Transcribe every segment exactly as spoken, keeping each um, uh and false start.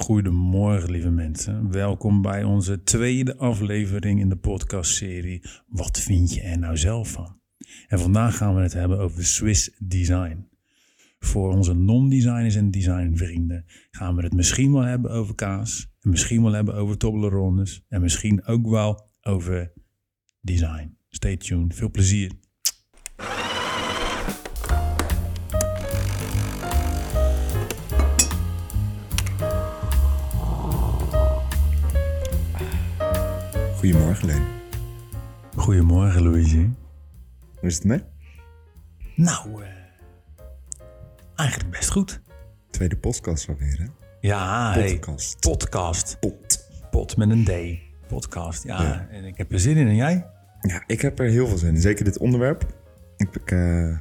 Goedemorgen, lieve mensen. Welkom bij onze tweede aflevering in de podcastserie Wat vind je er nou zelf van? En vandaag gaan we het hebben over Swiss Design. Voor onze non-designers en designvrienden gaan we het misschien wel hebben over kaas, en misschien wel hebben over Toblerones en misschien ook wel over design. Stay tuned. Veel plezier. Goedemorgen, Léon. Goedemorgen, Luigi. Hoe is het met? Nou, uh, eigenlijk best goed. Tweede podcast alweer, hè? Ja, podcast. Hey, podcast. Pot. Pot met een D. Podcast, ja, ja. En ik heb er zin in. En jij? Ja, ik heb er heel veel zin in. Zeker dit onderwerp. Ik, uh,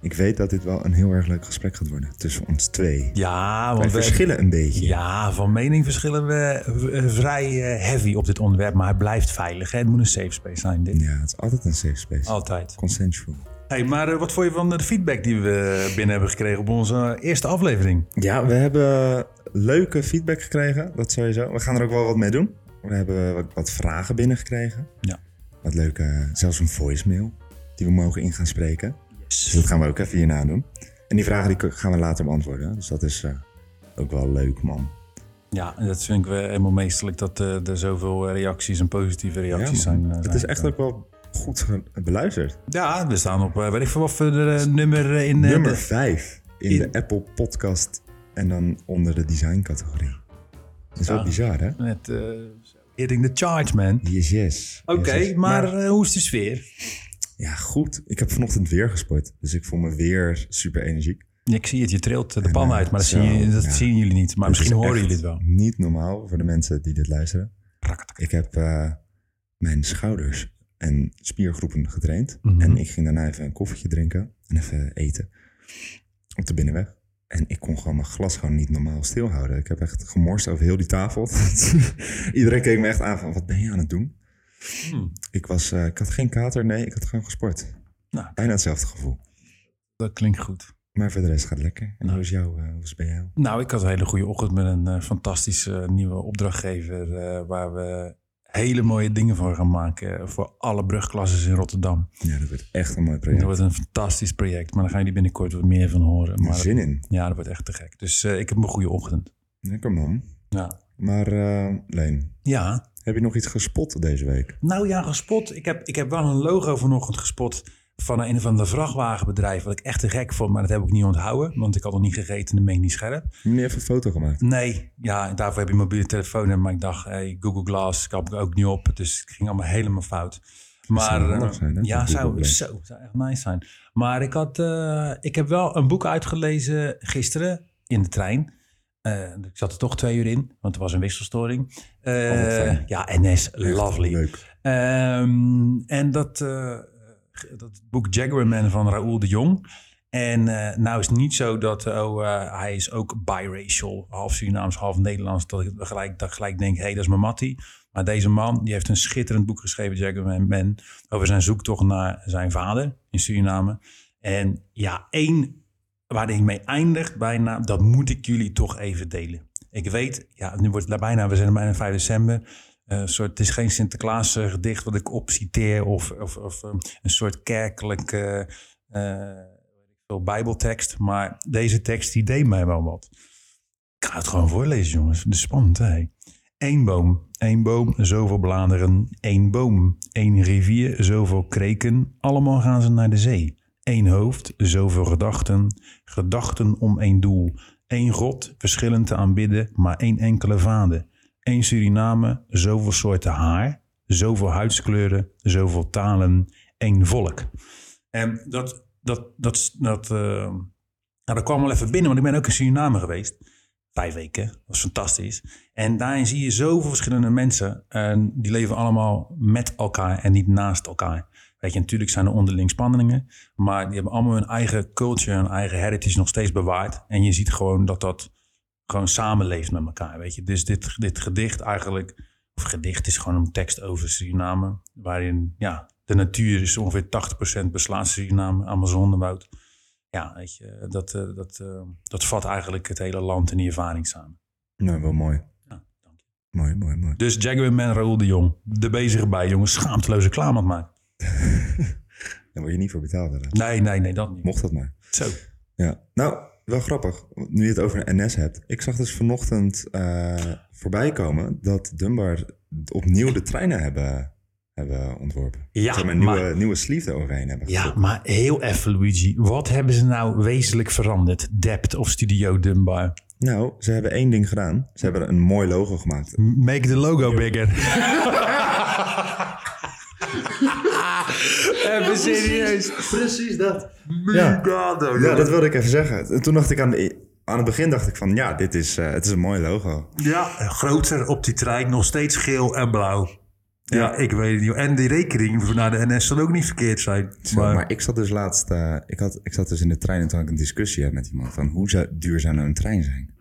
ik weet dat dit wel een heel erg leuk gesprek gaat worden tussen ons twee. Ja, want wij we verschillen een beetje. Ja, van mening verschillen we vrij heavy op dit onderwerp. Maar het blijft veilig. Hè? Het moet een safe space zijn, dit. Ja, het is altijd een safe space. Altijd. Consensual. Hey, maar uh, wat vond je van de feedback die we binnen hebben gekregen op onze eerste aflevering? Ja, we hebben leuke feedback gekregen. Dat sowieso. We gaan er ook wel wat mee doen. We hebben wat vragen binnengekregen. Ja. Wat leuke, zelfs een voicemail die we mogen in gaan spreken. Yes. Dus dat gaan we ook even hierna doen. En die vragen die gaan we later beantwoorden. Dus dat is uh, ook wel leuk, man. Ja, dat vind ik wel helemaal meesterlijk dat uh, er zoveel reacties en positieve reacties ja, zijn. Uh, het zijn is echt ook wel goed beluisterd. Ja, we staan op, uh, weet ik veel wat, uh, nummer in... Uh, nummer vijf in, in de Apple podcast en dan onder de designcategorie. Dat is ja, wel bizar, hè? Met... Uh, Hitting the charge, man. Yes, yes. Oké, okay, yes, yes. maar, maar uh, hoe is de sfeer? Ja, goed. Ik heb vanochtend weer gesport. Dus ik voel me weer super energiek. Ik zie het, je trilt de en, pan uit. Maar dat, zo, zie je, dat ja. zien jullie niet. Maar het misschien horen jullie dit wel. Niet normaal voor de mensen die dit luisteren. Rakatak. Ik heb uh, mijn schouders en spiergroepen getraind. Mm-hmm. En ik ging daarna even een koffietje drinken. En even eten. Op de binnenweg. En ik kon gewoon mijn glas gewoon niet normaal stilhouden. Ik heb echt gemorst over heel die tafel. Iedereen keek me echt aan van, wat ben je aan het doen? Hmm. Ik, was, uh, ik had geen kater, nee, ik had gewoon gesport. Nou, bijna hetzelfde gevoel. Dat klinkt goed. Maar voor de rest gaat het lekker. En nou, hoe is jou, uh, hoe is het bij jou? Nou, ik had een hele goede ochtend met een uh, fantastische uh, nieuwe opdrachtgever... Uh, waar we hele mooie dingen van gaan maken voor alle brugklasses in Rotterdam. Ja, dat wordt echt een mooi project. Dat wordt een fantastisch project, maar daar gaan jullie binnenkort wat meer van horen. Maar zin dat, in. Ja, dat wordt echt te gek. Dus uh, ik heb een goede ochtend. Lekker man. Ja. Maar uh, Leen, ja? Heb je nog iets gespot deze week? Nou ja, gespot. Ik heb, ik heb wel een logo vanochtend gespot van een of ander vrachtwagenbedrijf, wat ik echt te gek vond, maar dat heb ik niet onthouden, want ik had nog niet gegeten en dan ben ik niet scherp. Heb je niet even een foto gemaakt? Nee, ja, daarvoor heb je mobiele telefoon, maar ik dacht, hey, Google Glass kwam ik ook niet op, dus het ging allemaal helemaal fout. Maar zou uh, zijn, ja, zou, zo, zou echt nice zijn. Maar ik had, uh, ik heb wel een boek uitgelezen gisteren in de trein. Uh, ik zat er toch twee uur in, want er was een wisselstoring. Uh, ja, N S, lovely. Leuk. Um, en dat. Uh, Dat boek Jaguarman van Raoul de Jong. En uh, nou is het niet zo dat oh, uh, hij is ook biracial. Half Surinaams, half Nederlands. Dat ik gelijk, dat gelijk denk, hé, hey, dat is mijn mattie. Maar deze man, die heeft een schitterend boek geschreven, Jaguarman, over zijn zoektocht naar zijn vader in Suriname. En ja, één waar ik mee eindigt bijna, dat moet ik jullie toch even delen. Ik weet, ja, nu wordt het bijna, we zijn er bijna vijf december... Uh, soort, het is geen Sinterklaas uh, gedicht wat ik opciteer of, of, of um, een soort kerkelijke uh, uh, bijbeltekst. Maar deze tekst die deed mij wel wat. Ik ga het gewoon voorlezen, jongens. Dat is spannend, hè? Eén boom, één boom, zoveel bladeren. Eén boom, één rivier, zoveel kreken. Allemaal gaan ze naar de zee. Eén hoofd, zoveel gedachten. Gedachten om één doel. Eén God, verschillend te aanbidden, maar één enkele vader. Eén Suriname, zoveel soorten haar, zoveel huidskleuren, zoveel talen, één volk. En dat, dat, dat, dat, uh, nou, dat kwam wel even binnen, want ik ben ook in Suriname geweest. Vijf weken, dat was fantastisch. En daarin zie je zoveel verschillende mensen. En die leven allemaal met elkaar en niet naast elkaar. Weet je, natuurlijk zijn er onderling spanningen, maar die hebben allemaal hun eigen culture, hun eigen heritage nog steeds bewaard. En je ziet gewoon dat dat... gewoon samenleeft met elkaar, weet je. Dus dit, dit gedicht eigenlijk... of gedicht is gewoon een tekst over Suriname... waarin, ja, de natuur is ongeveer tachtig procent beslaat Suriname... Amazonewoud. Ja, weet je, dat, dat, dat, dat vat eigenlijk het hele land en die ervaring samen. Nee, wel mooi. Ja, dank je. Mooi, mooi, mooi. Dus Jaguarman, Raoul de Jong. De Bezige Bij, jongens. Schaamteloze klaar met mij. Daar word je niet voor betaald. Hè? Nee, nee, nee, dat niet. Mocht dat maar. Zo. Ja. Nou, wel grappig. Nu je het over een N S hebt. Ik zag dus vanochtend uh, voorbij komen dat Dumbar opnieuw de treinen hebben, hebben ontworpen. Ja, ze hebben een maar, nieuwe, nieuwe sleeve eroverheen hebben gezet. Ja, maar heel even, Luigi. Wat hebben ze nou wezenlijk veranderd? Dept of Studio Dumbar? Nou, ze hebben één ding gedaan. Ze hebben een mooi logo gemaakt. Make the logo bigger. Even ja, serieus. Precies, precies dat. Ja. ja, dat wilde ik even zeggen. Toen dacht ik aan, de, aan het begin dacht ik van ja, dit is, uh, het is een mooi logo. Ja, groter op die trein. Nog steeds geel en blauw. Ja, ja, ik weet het niet. En die rekening naar de N S zal ook niet verkeerd zijn. Zo, maar... maar ik zat dus laatst... Uh, ik, had, ik zat dus in de trein en toen had ik een discussie met iemand van hoe zou, duur zou nou een trein zijn?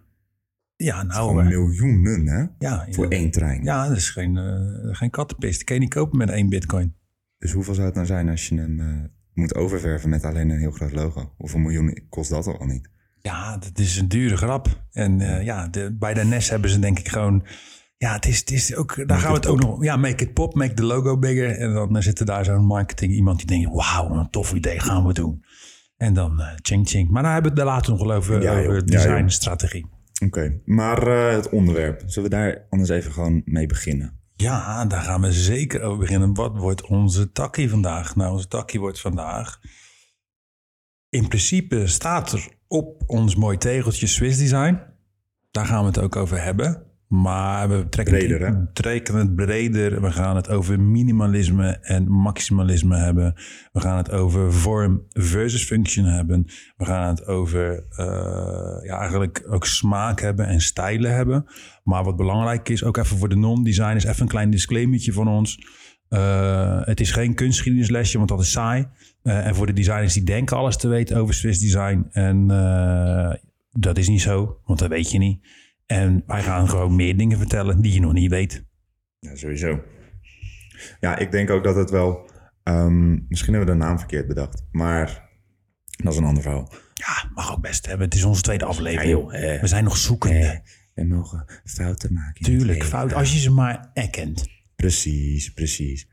Ja, nou... Gewoon miljoenen, hè? Ja, voor één trein. Ja, dat is geen, uh, geen kattenpist. Die kan je niet kopen met één bitcoin. Dus hoeveel zou het nou zijn als je hem uh, moet oververven met alleen een heel groot logo? Hoeveel miljoen kost dat al niet? Ja, dat is een dure grap. En uh, ja, de, bij de N S hebben ze denk ik gewoon... Ja, het is, het is ook... Daar make gaan we het pop. Ook nog... Ja, make it pop, make the logo bigger. En dan zit er daar zo'n marketing iemand die denkt... Wauw, een tof idee, gaan we doen. En dan uh, ching ching. Maar nou hebben we het daar later nog wel over, ja, over designstrategie. Ja, Oké, okay. maar uh, het onderwerp. Zullen we daar anders even gewoon mee beginnen? Ja, daar gaan we zeker over beginnen. Wat wordt onze takkie vandaag? Nou, onze takkie wordt vandaag... In principe staat er op ons mooi tegeltje Swiss Design. Daar gaan we het ook over hebben... Maar we trekken, breder, het, trekken het breder. We gaan het over minimalisme en maximalisme hebben. We gaan het over vorm versus function hebben. We gaan het over uh, ja, eigenlijk ook smaak hebben en stijlen hebben. Maar wat belangrijk is, ook even voor de non-designers... even een klein disclaimertje van ons. Uh, het is geen kunstgeschiedenislesje, want dat is saai. Uh, en voor de designers die denken alles te weten over Swiss Design... en uh, dat is niet zo, want dat weet je niet... En wij gaan gewoon meer dingen vertellen die je nog niet weet. Ja, sowieso. Ja, ik denk ook dat het wel... Um, misschien hebben we de naam verkeerd bedacht. Maar dat is een ander verhaal. Ja, mag ook best hebben. Het is onze tweede aflevering. Ja, joh, eh, we zijn nog zoekende. Eh, we mogen fouten maken. Tuurlijk, fout. Als je ze maar erkent. Precies, precies.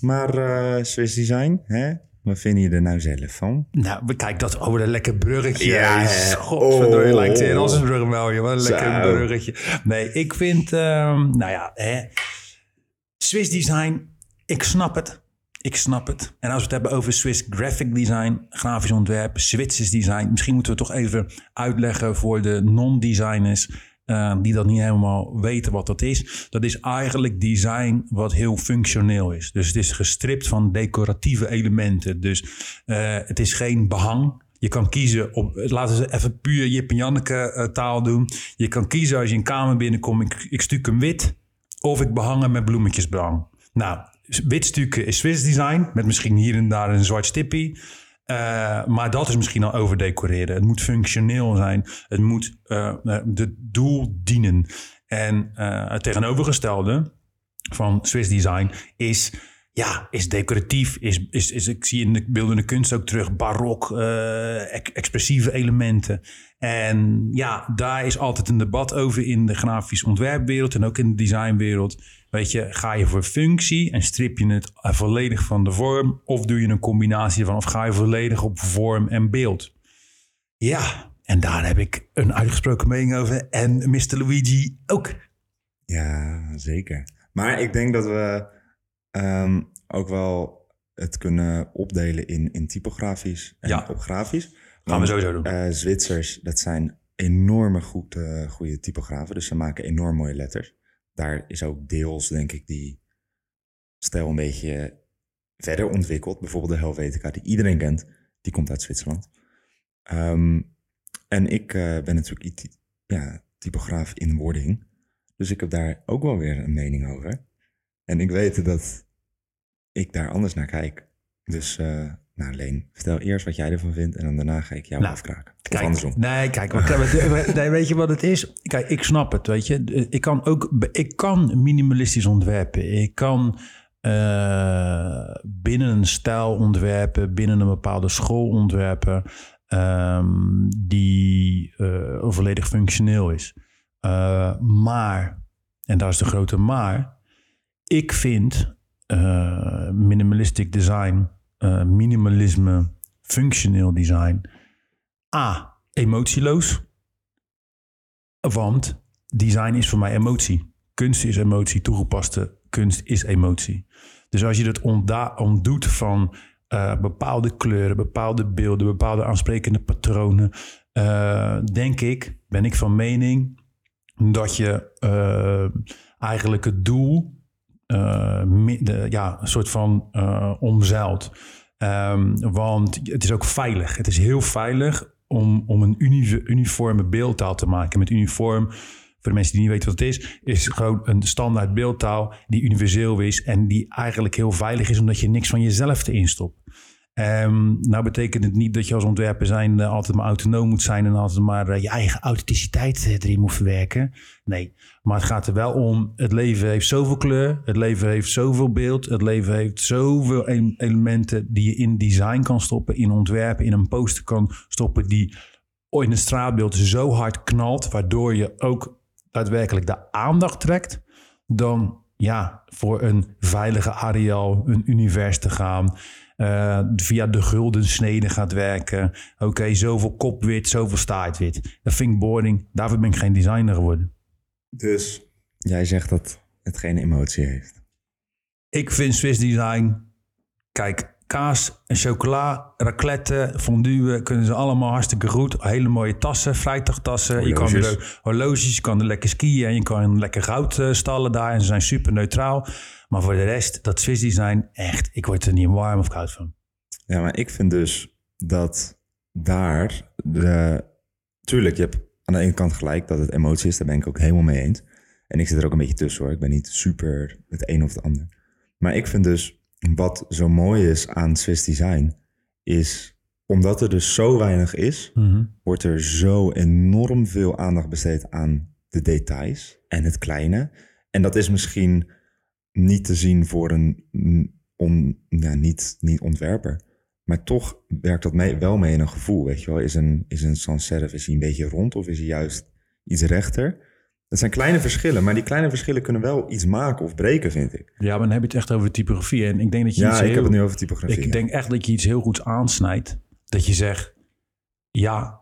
Maar uh, Swiss Design, hè? Wat vinden jullie er nou zelf van? Nou, kijk, dat over een lekker bruggetje. Ja, yes. Godverdorie, oh, lijkt het als een brugmelje. Wat een zo. Lekker bruggetje. Nee, ik vind, um, nou ja, hè. Swiss Design, ik snap het. Ik snap het. En als we het hebben over Swiss Graphic Design, grafisch ontwerp, Zwitsers Design. Misschien moeten we toch even uitleggen voor de non-designers uh, die dat niet helemaal weten wat dat is. Dat is eigenlijk design wat heel functioneel is. Dus het is gestript van decoratieve elementen. Dus uh, het is geen behang. Je kan kiezen op, laten we even puur Jip en Janneke uh, taal doen. Je kan kiezen als je in een kamer binnenkomt, ik, ik stuk hem wit of ik behang hem met bloemetjesbehang. Nou, wit stukken is Swiss Design met misschien hier en daar een zwart stippie. Uh, maar dat is misschien al overdecoreren. Het moet functioneel zijn. Het moet uh, het doel dienen. En uh, het tegenovergestelde van Swiss Design is... Ja, is decoratief. Is, is, is, ik zie in de beeldende kunst ook terug barok, uh, ex- expressieve elementen. En ja, daar is altijd een debat over in de grafisch ontwerpwereld en ook in de designwereld. Weet je, ga je voor functie en strip je het volledig van de vorm? Of doe je een combinatie van, of ga je volledig op vorm en beeld? Ja, en daar heb ik een uitgesproken mening over. En mister Luigi ook. Ja, zeker. Maar ik denk dat we... Um, ook wel het kunnen opdelen in, in typografisch en ja. op grafisch. Gaan we sowieso doen. Uh, Zwitsers, dat zijn enorme goed, uh, goede typografen. Dus ze maken enorm mooie letters. Daar is ook deels, denk ik, die stijl een beetje verder ontwikkeld. Bijvoorbeeld de Helvetica, die iedereen kent. Die komt uit Zwitserland. Um, en ik uh, ben natuurlijk ja, typograaf in wording. Dus ik heb daar ook wel weer een mening over. En ik weet dat ik daar anders naar kijk. Dus, uh, nou Leen, vertel eerst wat jij ervan vindt... en dan daarna ga ik jou nou, afkraken. Kijk, andersom. Nee, kijk, wat, nee, weet je wat het is? Kijk, ik snap het, weet je. Ik kan ook, ik kan minimalistisch ontwerpen. Ik kan uh, binnen een stijl ontwerpen... binnen een bepaalde school ontwerpen... Um, die uh, volledig functioneel is. Uh, maar, en daar is de grote maar, ik vind uh, minimalistic design, uh, minimalisme, functioneel design, A, emotieloos. Want design is voor mij emotie. Kunst is emotie, toegepaste kunst is emotie. Dus als je dat ontda- ontdoet van uh, bepaalde kleuren, bepaalde beelden, bepaalde aansprekende patronen, uh, denk ik, ben ik van mening dat je uh, eigenlijk het doel uh, de, ja, een soort van uh, omzeilt. Um, want het is ook veilig. Het is heel veilig om, om een uni- uniforme beeldtaal te maken. Met uniform, voor de mensen die niet weten wat het is, is gewoon een standaard beeldtaal die universeel is en die eigenlijk heel veilig is, omdat je niks van jezelf erin stopt. Um, nou betekent het niet dat je als ontwerper zijn uh, altijd maar autonoom moet zijn en altijd maar uh, je eigen authenticiteit erin moet verwerken. Nee, maar het gaat er wel om, het leven heeft zoveel kleur, het leven heeft zoveel beeld, het leven heeft zoveel e- elementen die je in design kan stoppen, in ontwerpen, in een poster kan stoppen die in een straatbeeld zo hard knalt, waardoor je ook daadwerkelijk de aandacht trekt, dan ja, voor een veilige Arial, een univers te gaan, Uh, via de gulden snede gaat werken. Oké, okay, zoveel kopwit, zoveel staartwit. Dat vind ik boring. Daarvoor ben ik geen designer geworden. Dus jij zegt dat het geen emotie heeft. Ik vind Swiss Design... Kijk, kaas en chocola, raclette, fondue kunnen ze allemaal hartstikke goed. Hele mooie tassen, vrijtagtassen. Je kan er horloges, je kan er lekker skiën en je kan lekker goud stallen daar. En ze zijn super neutraal. Maar voor de rest, dat Swiss Design, echt, ik word er niet warm of koud van. Ja, maar ik vind dus dat daar... De, tuurlijk, je hebt aan de ene kant gelijk dat het emotie is. Daar ben ik ook helemaal mee eens. En ik zit er ook een beetje tussen, hoor. Ik ben niet super het een of het ander. Maar ik vind dus, wat zo mooi is aan Swiss Design, is omdat er dus zo weinig is, mm-hmm. wordt er zo enorm veel aandacht besteed aan de details en het kleine. En dat is misschien niet te zien voor een on, ja, niet, niet ontwerper. Maar toch werkt dat mee, wel mee in een gevoel. Weet je wel, is een, is een sans-serif, is hij een beetje rond of is hij juist iets rechter? Dat zijn kleine verschillen, maar die kleine verschillen kunnen wel iets maken of breken, vind ik. Ja, maar dan heb je het echt over typografie. En ik denk dat je ja, iets ik heel, heb het nu over typografie. Ik ja. denk echt dat je iets heel goeds aansnijdt. Dat je zegt, ja,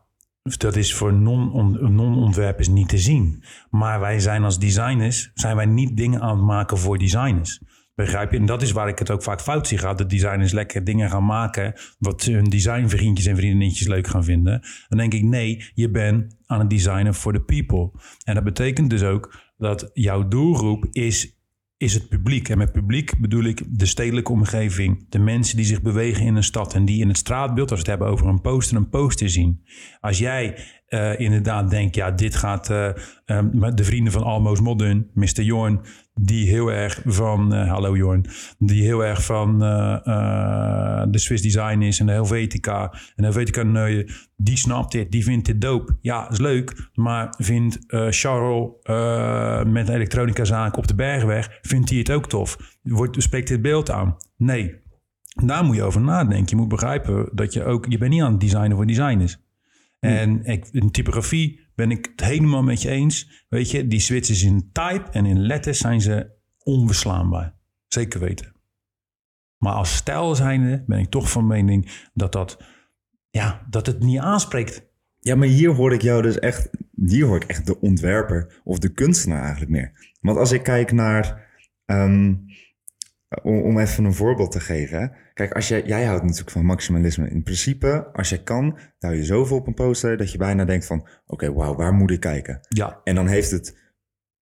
dat is voor non, non-ontwerpers niet te zien. Maar wij zijn als designers, zijn wij niet dingen aan het maken voor designers. Begrijp je? En dat is waar ik het ook vaak fout zie gaat. Dat designers lekker dingen gaan maken wat hun designvriendjes en vriendinnetjes leuk gaan vinden. Dan denk ik, nee, je bent aan het designen voor de people. En dat betekent dus ook dat jouw doelgroep is, is het publiek. En met publiek bedoel ik de stedelijke omgeving. De mensen die zich bewegen in een stad en die in het straatbeeld, als we het hebben over een poster, een poster zien. Als jij uh, inderdaad denkt, ja, dit gaat uh, uh, de vrienden van Almost Modern, mister Jorn, die heel erg van, uh, hallo Jorn, die heel erg van uh, uh, de Swiss Design is en de Helvetica. En Helvetica Neuille, die snapt dit, die vindt dit dope. Ja, is leuk, maar vindt uh, Charles uh, met een elektronicazaak op de Bergweg, vindt hij het ook tof? Wordt, spreekt dit beeld aan? Nee, daar moet je over nadenken. Je moet begrijpen dat je ook, je bent niet aan het designen voor designers. En ik, in typografie ben ik het helemaal met je eens. Weet je, die Zwitsers in type en in letters zijn ze onverslaanbaar. Zeker weten. Maar als stijl zijnde ben ik toch van mening dat, dat, ja, dat het niet aanspreekt. Ja, maar hier hoor ik jou dus echt... Hier hoor ik echt de ontwerper of de kunstenaar eigenlijk meer. Want als ik kijk naar... Um, om, om even een voorbeeld te geven... Hè? Kijk, als jij, jij houdt natuurlijk van maximalisme. In principe, als jij kan, hou je zoveel op een poster dat je bijna denkt van, oké, okay, wauw, waar moet ik kijken? Ja. En dan heeft het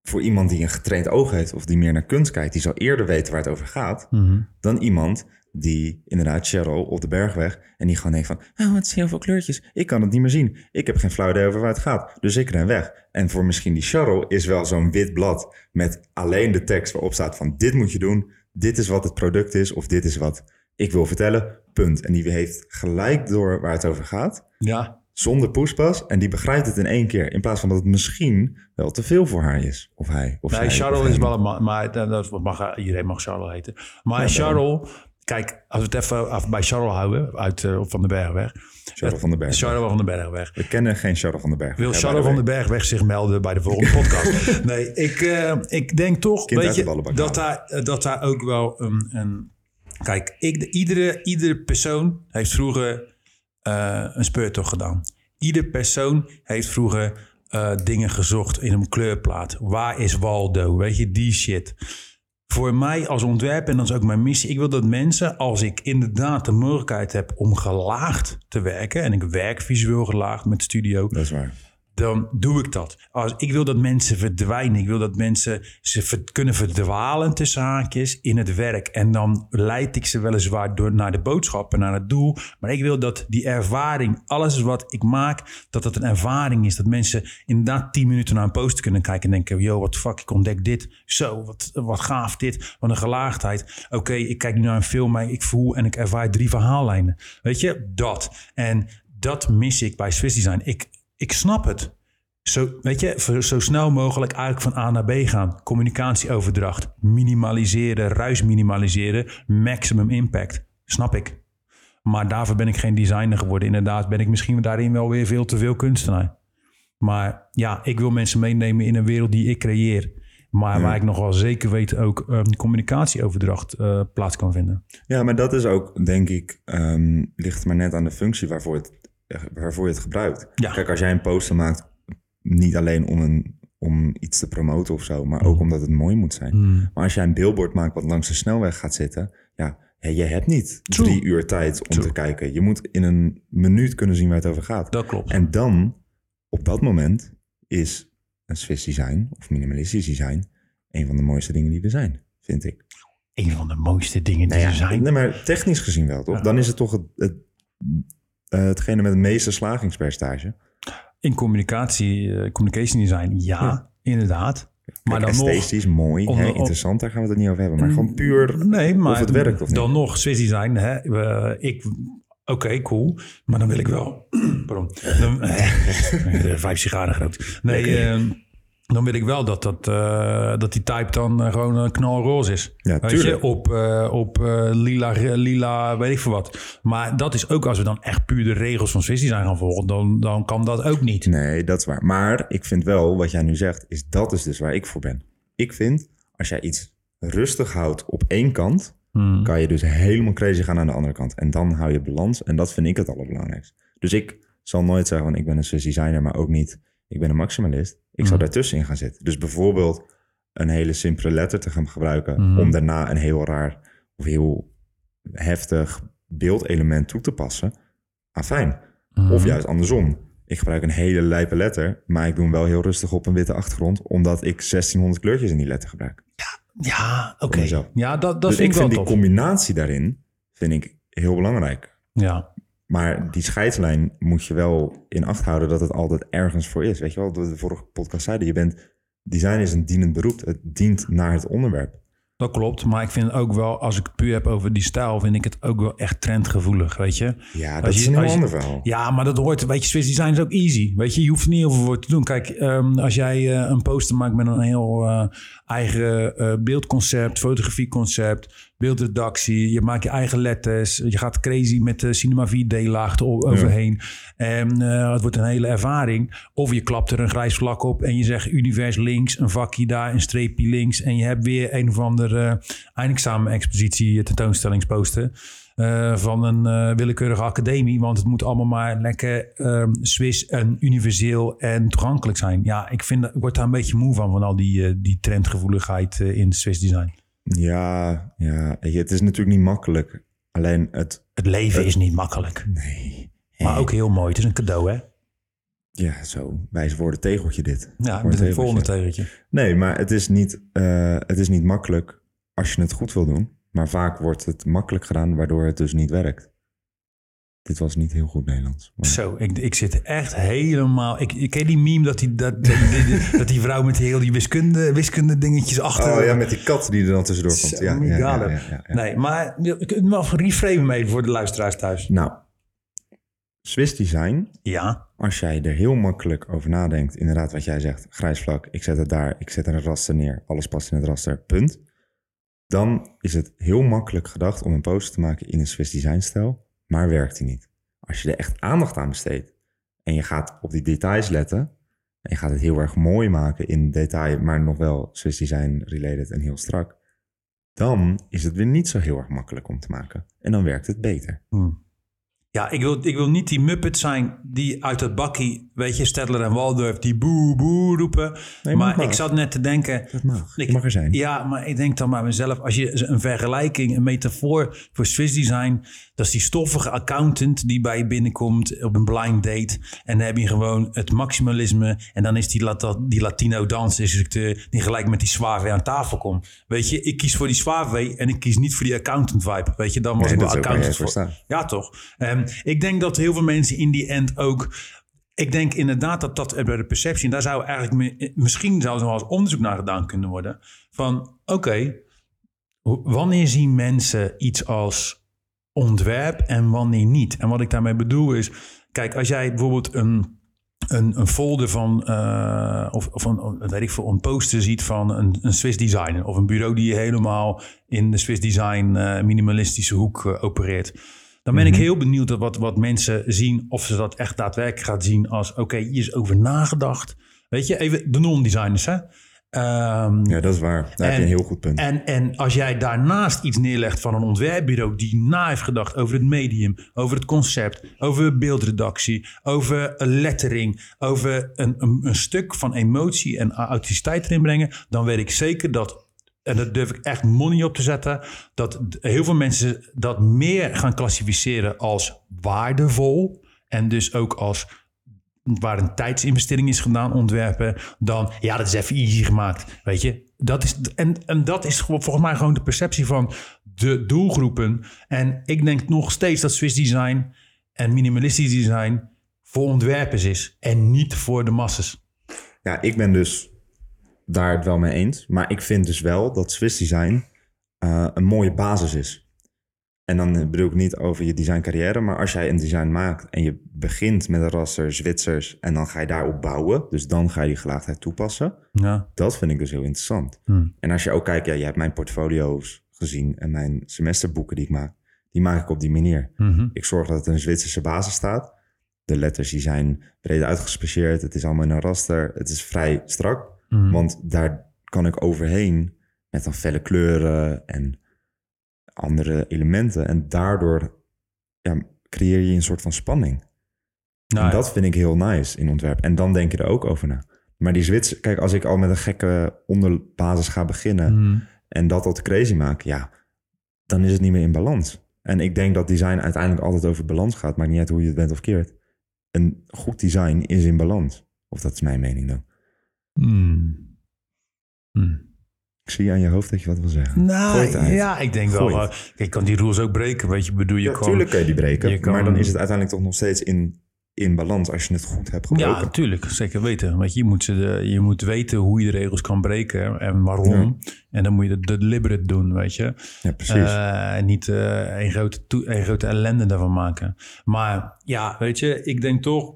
voor iemand die een getraind oog heeft of die meer naar kunst kijkt, die zal eerder weten waar het over gaat, mm-hmm. dan iemand die inderdaad Cheryl op de Bergweg en die gewoon denkt van, oh, het zijn heel veel kleurtjes. Ik kan het niet meer zien. Ik heb geen flauw idee over waar het gaat. Dus ik ren weg. En voor misschien die Cheryl is wel zo'n wit blad met alleen de tekst waarop staat van, dit moet je doen, dit is wat het product is of dit is wat ik wil vertellen, punt. En die heeft gelijk door waar het over gaat. Ja. Zonder poespas. En die begrijpt het in één keer. In plaats van dat het misschien wel te veel voor haar is. Of hij. Of nee, zij, Charles of is wel een man. Maar dat mag, iedereen mag Charles heten. Maar ja, Charles Kijk, als we het even af bij Charles houden, uit uh, van de Bergweg. Charles van de Bergweg. Charles van de Bergweg. We kennen geen Charles van de Bergweg. Wil Charles van de Bergweg zich melden bij de volgende podcast? Nee, ik, uh, ik denk toch weet je, dat, daar, dat daar ook wel een... een kijk, ik, iedere, iedere persoon heeft vroeger uh, een speurtocht gedaan. Ieder persoon heeft vroeger uh, dingen gezocht in een kleurplaat. Waar is Waldo? Weet je, die shit. Voor mij als ontwerper, en dat is ook mijn missie, ik wil dat mensen, als ik inderdaad de mogelijkheid heb om gelaagd te werken, en ik werk visueel gelaagd met studio, dat is waar, dan doe ik dat. Als, ik wil dat mensen verdwijnen. Ik wil dat mensen ze ver, kunnen verdwalen tussen haakjes in het werk. En dan leid ik ze weliswaar door naar de boodschappen, naar het doel. Maar ik wil dat die ervaring, alles wat ik maak, dat dat een ervaring is. Dat mensen inderdaad tien minuten naar een poster kunnen kijken en denken, yo, wat fuck, ik ontdek dit. Zo, wat, wat gaaf dit. Wat een gelaagdheid. Oké, okay, ik kijk nu naar een film, maar ik voel en ik ervaar drie verhaallijnen. Weet je, dat. En dat mis ik bij Swiss Design. Ik... Ik snap het. Zo, weet je, zo snel mogelijk eigenlijk van A naar B gaan. Communicatieoverdracht. Minimaliseren, ruis minimaliseren. Maximum impact. Snap ik. Maar daarvoor ben ik geen designer geworden. Inderdaad ben ik misschien daarin wel weer veel te veel kunstenaar. Maar ja, ik wil mensen meenemen in een wereld die ik creëer. Maar ja, waar ik nog wel zeker weet ook um, communicatieoverdracht uh, plaats kan vinden. Ja, maar dat is ook, denk ik, um, ligt maar net aan de functie waarvoor het... waarvoor je het gebruikt. Ja. Kijk, als jij een poster maakt, niet alleen om, een, om iets te promoten of zo, maar ook omdat het mooi moet zijn. Mm. Maar als jij een billboard maakt wat langs de snelweg gaat zitten, ja, je hebt niet True. drie uur tijd om True. te kijken. Je moet in een minuut kunnen zien waar het over gaat. Dat klopt. En dan, op dat moment, is een Swiss design of minimalistisch design een van de mooiste dingen die er zijn, vind ik. Een van de mooiste dingen die nou ja, er zijn? Nee, maar technisch gezien wel, toch? Ja. Dan is het toch het... het Uh, hetgene met het meeste slagingspercentage. In communicatie, uh, communication design, ja, ja. inderdaad. Maar kijk, dan esthetisch, nog, mooi, onder, hè, interessant, daar gaan we het niet over hebben. Maar gewoon puur nee, maar, of het werkt of niet. Dan nog, Swiss design, hè, uh, ik... Oké, okay, cool. Maar dan wil ik wel... pardon. Dan, eh, vijf sigaren groot. Nee, okay. uh, dan wil ik wel dat, dat, uh, dat die type dan uh, gewoon een knalroze is. Ja, weet je, op, uh, op uh, lila, lila, weet ik veel wat. Maar dat is ook als we dan echt puur de regels van Swiss Design gaan volgen, dan, dan kan dat ook niet. Nee, dat is waar. Maar ik vind wel, wat jij nu zegt, is dat is dus waar ik voor ben. Ik vind, als jij iets rustig houdt op één kant, hmm. kan je dus helemaal crazy gaan aan de andere kant. En dan hou je balans. En dat vind ik het allerbelangrijkste. Dus ik zal nooit zeggen, want ik ben een Swiss Designer, maar ook niet... ik ben een maximalist, ik zou mm. daartussenin gaan zitten. Dus bijvoorbeeld een hele simpele letter te gaan gebruiken... Mm. om daarna een heel raar of heel heftig beeldelement toe te passen. Ah, fijn. Mm. Of juist andersom. Ik gebruik een hele lijpe letter... maar ik doe hem wel heel rustig op een witte achtergrond... omdat ik zestienhonderd kleurtjes in die letter gebruik. Ja, ja oké. Okay. Ja, dat, dat dus vind ik wel vind die tof. Combinatie daarin vind ik heel belangrijk. Ja. Maar die scheidslijn moet je wel in acht houden dat het altijd ergens voor is. Weet je wel, wat we de vorige podcast zeiden. Je bent, design is een dienend beroep. Het dient naar het onderwerp. Dat klopt, maar ik vind ook wel, als ik het puur heb over die stijl, vind ik het ook wel echt trendgevoelig, weet je. Ja, dat als je, is een heel ander verhaal. Ja, maar dat hoort, weet je, Swiss Design is ook easy, weet je. Je hoeft er niet heel veel voor te doen. Kijk, um, als jij uh, een poster maakt met een heel uh, eigen uh, beeldconcept, fotografieconcept, beeldredactie, je maakt je eigen letters, je gaat crazy met de Cinema vier D-laag overheen. Ja. En uh, het wordt een hele ervaring. Of je klapt er een grijs vlak op en je zegt univers links, een vakje daar, een streepje links en je hebt weer een of ander Uh, eindexamen-expositie, tentoonstellingsposter uh, van een uh, willekeurige academie, want het moet allemaal maar lekker um, Swiss en universeel en toegankelijk zijn. Ja, ik vind, ik word daar een beetje moe van, van al die, uh, die trendgevoeligheid uh, in Swiss design. Ja, ja, het is natuurlijk niet makkelijk. Alleen het... Het leven het, is niet makkelijk. Nee. Maar ook heel mooi. Het is een cadeau, hè? Ja, zo wijs woorden tegeltje dit. Ja, dit is het volgende tegeltje. Nee, maar het is niet, uh, het is niet makkelijk als je het goed wil doen. Maar vaak wordt het makkelijk gedaan, waardoor het dus niet werkt. Dit was niet heel goed Nederlands. Maar... Zo, ik, ik zit echt helemaal... Ik, ik ken die meme dat die, dat, dat, die, dat die vrouw met heel die wiskunde, wiskunde dingetjes achter... Oh ja, met die kat die er dan tussendoor komt. Zo, ja, ja, ja, ja, ja, ja. Nee, maar ik kan me reframe mee voor de luisteraars thuis. Nou, Swiss design. Ja. Als jij er heel makkelijk over nadenkt, inderdaad wat jij zegt, grijs vlak, ik zet het daar, ik zet er een raster neer, alles past in het raster, punt. Dan is het heel makkelijk gedacht om een poster te maken in een Swiss Design stijl, maar werkt die niet. Als je er echt aandacht aan besteedt en je gaat op die details letten en je gaat het heel erg mooi maken in detail, maar nog wel Swiss Design related en heel strak, dan is het weer niet zo heel erg makkelijk om te maken. En dan werkt het beter. Hmm. Ja, ik wil, ik wil niet die muppet zijn die uit het bakkie, weet je, Stedler en Waldorf, die boe, boe roepen. Nee, maar maar ik zat net te denken... Dat mag, ik, mag er zijn. Ja, maar ik denk dan bij mezelf, als je een vergelijking, een metafoor voor Swiss Design, dat is die stoffige accountant die bij je binnenkomt op een blind date. En dan heb je gewoon het maximalisme en dan is die, Lat- die Latino dansinstructeur die gelijk met die zwaarwee aan tafel komt. Weet je, ik kies voor die zwaarwee en ik kies niet voor die accountant vibe. Weet je, dan was nee, ik wel accountant voor. Staan. Ja, toch? Um, Ik denk dat heel veel mensen in die end ook... Ik denk inderdaad dat dat bij de perceptie... daar zou eigenlijk... Misschien zou er wel eens onderzoek naar gedaan kunnen worden. Van, oké... Okay, wanneer zien mensen iets als ontwerp en wanneer niet? En wat ik daarmee bedoel is... Kijk, als jij bijvoorbeeld een... Een, een folder van, uh, of, of een, weet ik veel, een poster ziet van een, een Swiss designer... of een bureau die helemaal in de Swiss design uh, minimalistische hoek uh, opereert... Dan ben ik heel benieuwd wat, wat mensen zien. Of ze dat echt daadwerkelijk gaan zien als... Oké, okay, hier is over nagedacht. Weet je, even de non-designers, hè? Um, ja, dat is waar. Daar en, heb je een heel goed punt. En, en als jij daarnaast iets neerlegt van een ontwerpbureau... die na heeft gedacht over het medium, over het concept... over beeldredactie, over lettering... over een, een, een stuk van emotie en authenticiteit erin brengen... dan weet ik zeker dat... En daar durf ik echt money op te zetten. Dat heel veel mensen dat meer gaan klassificeren als waardevol. En dus ook als waar een tijdsinvestering is gedaan ontwerpen. Dan ja, dat is even easy gemaakt. Weet je? Dat is, en, en dat is volgens mij gewoon de perceptie van de doelgroepen. En ik denk nog steeds dat Swiss design en minimalistisch design voor ontwerpers is. En niet voor de masses. Ja, ik ben dus... daar het wel mee eens. Maar ik vind dus wel dat Swiss Design uh, een mooie basis is. En dan bedoel ik niet over je designcarrière, maar als jij een design maakt en je begint met een raster Zwitsers en dan ga je daarop bouwen, dus dan ga je die gelaagdheid toepassen. Ja. Dat vind ik dus heel interessant. Hmm. En als je ook kijkt, ja, je hebt mijn portfolio's gezien en mijn semesterboeken die ik maak, die maak ik op die manier. Mm-hmm. Ik zorg dat het een Zwitserse basis staat. De letters die zijn breed uitgespecialiseerd. Het is allemaal in een raster. Het is vrij strak. Mm. Want daar kan ik overheen met dan felle kleuren en andere elementen. En daardoor ja, creëer je een soort van spanning. Nou, en dat ja. vind ik heel nice in ontwerp. En dan denk je er ook over na. Maar die Zwitser, kijk, als ik al met een gekke onderbasis ga beginnen... Mm. en dat tot crazy maak, ja, dan is het niet meer in balans. En ik denk dat design uiteindelijk altijd over balans gaat. Maakt niet uit hoe je het bent of keert. Een goed design is in balans. Of dat is mijn mening dan. Hmm. Hmm. Ik zie aan je hoofd dat je wat wil zeggen. Nou ja, ik denk Gooi wel. Uh, kijk, kan die rules ook breken? Weet je, bedoel je ja, kan. Natuurlijk kan je die breken. Je kan, maar dan is het uiteindelijk toch nog steeds in, in balans als je het goed hebt gebroken. Ja, natuurlijk. Zeker weten. Want je moet, ze de, je moet weten hoe je de regels kan breken en waarom. Ja. En dan moet je dat deliberate doen, weet je. Ja, precies. Uh, en niet uh, een, grote to- een grote ellende daarvan maken. Maar ja, weet je, ik denk toch,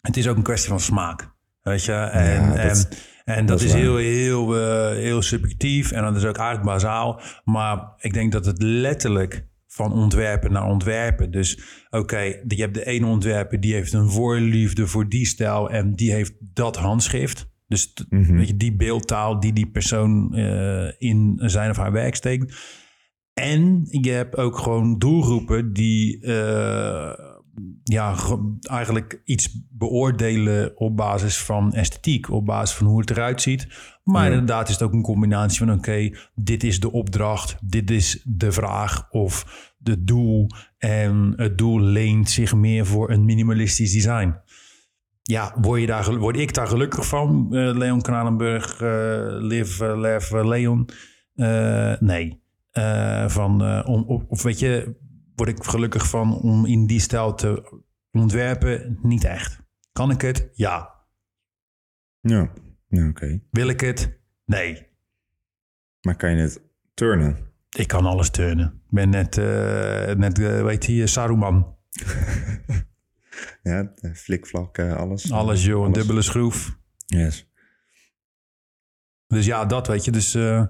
het is ook een kwestie van smaak. Weet je, en, ja, dat, en, en dat, dat is, is heel, heel, uh, heel subjectief en dat is ook eigenlijk bazaal. Maar ik denk dat het letterlijk van ontwerpen naar ontwerpen. Dus oké, okay, je hebt de ene ontwerper die heeft een voorliefde voor die stijl en die heeft dat handschrift. Dus t- mm-hmm. weet je, die beeldtaal die die persoon uh, in zijn of haar werk steekt. En je hebt ook gewoon doelgroepen die... Uh, ja, eigenlijk iets beoordelen op basis van esthetiek, op basis van hoe het eruit ziet. Maar ja. inderdaad is het ook een combinatie van oké, okay, dit is de opdracht, dit is de vraag of het doel. En het doel leent zich meer voor een minimalistisch design. Ja, word, je daar, word ik daar gelukkig van, uh, Leon Kranenburg, uh, Liv, uh, Lev, uh, Leon? Uh, nee. Uh, van, uh, om, op, of weet je... word ik gelukkig van om in die stijl te ontwerpen? Niet echt. Kan ik het? Ja. Ja, ja oké. Okay. Wil ik het? Nee. Maar kan je het turnen? Ik kan alles turnen. Ik ben net, uh, net uh, weet je, Saruman. ja, flikvlak, uh, alles. Alles, joh. Een dubbele schroef. Yes. Dus ja, dat weet je. Dus... Uh,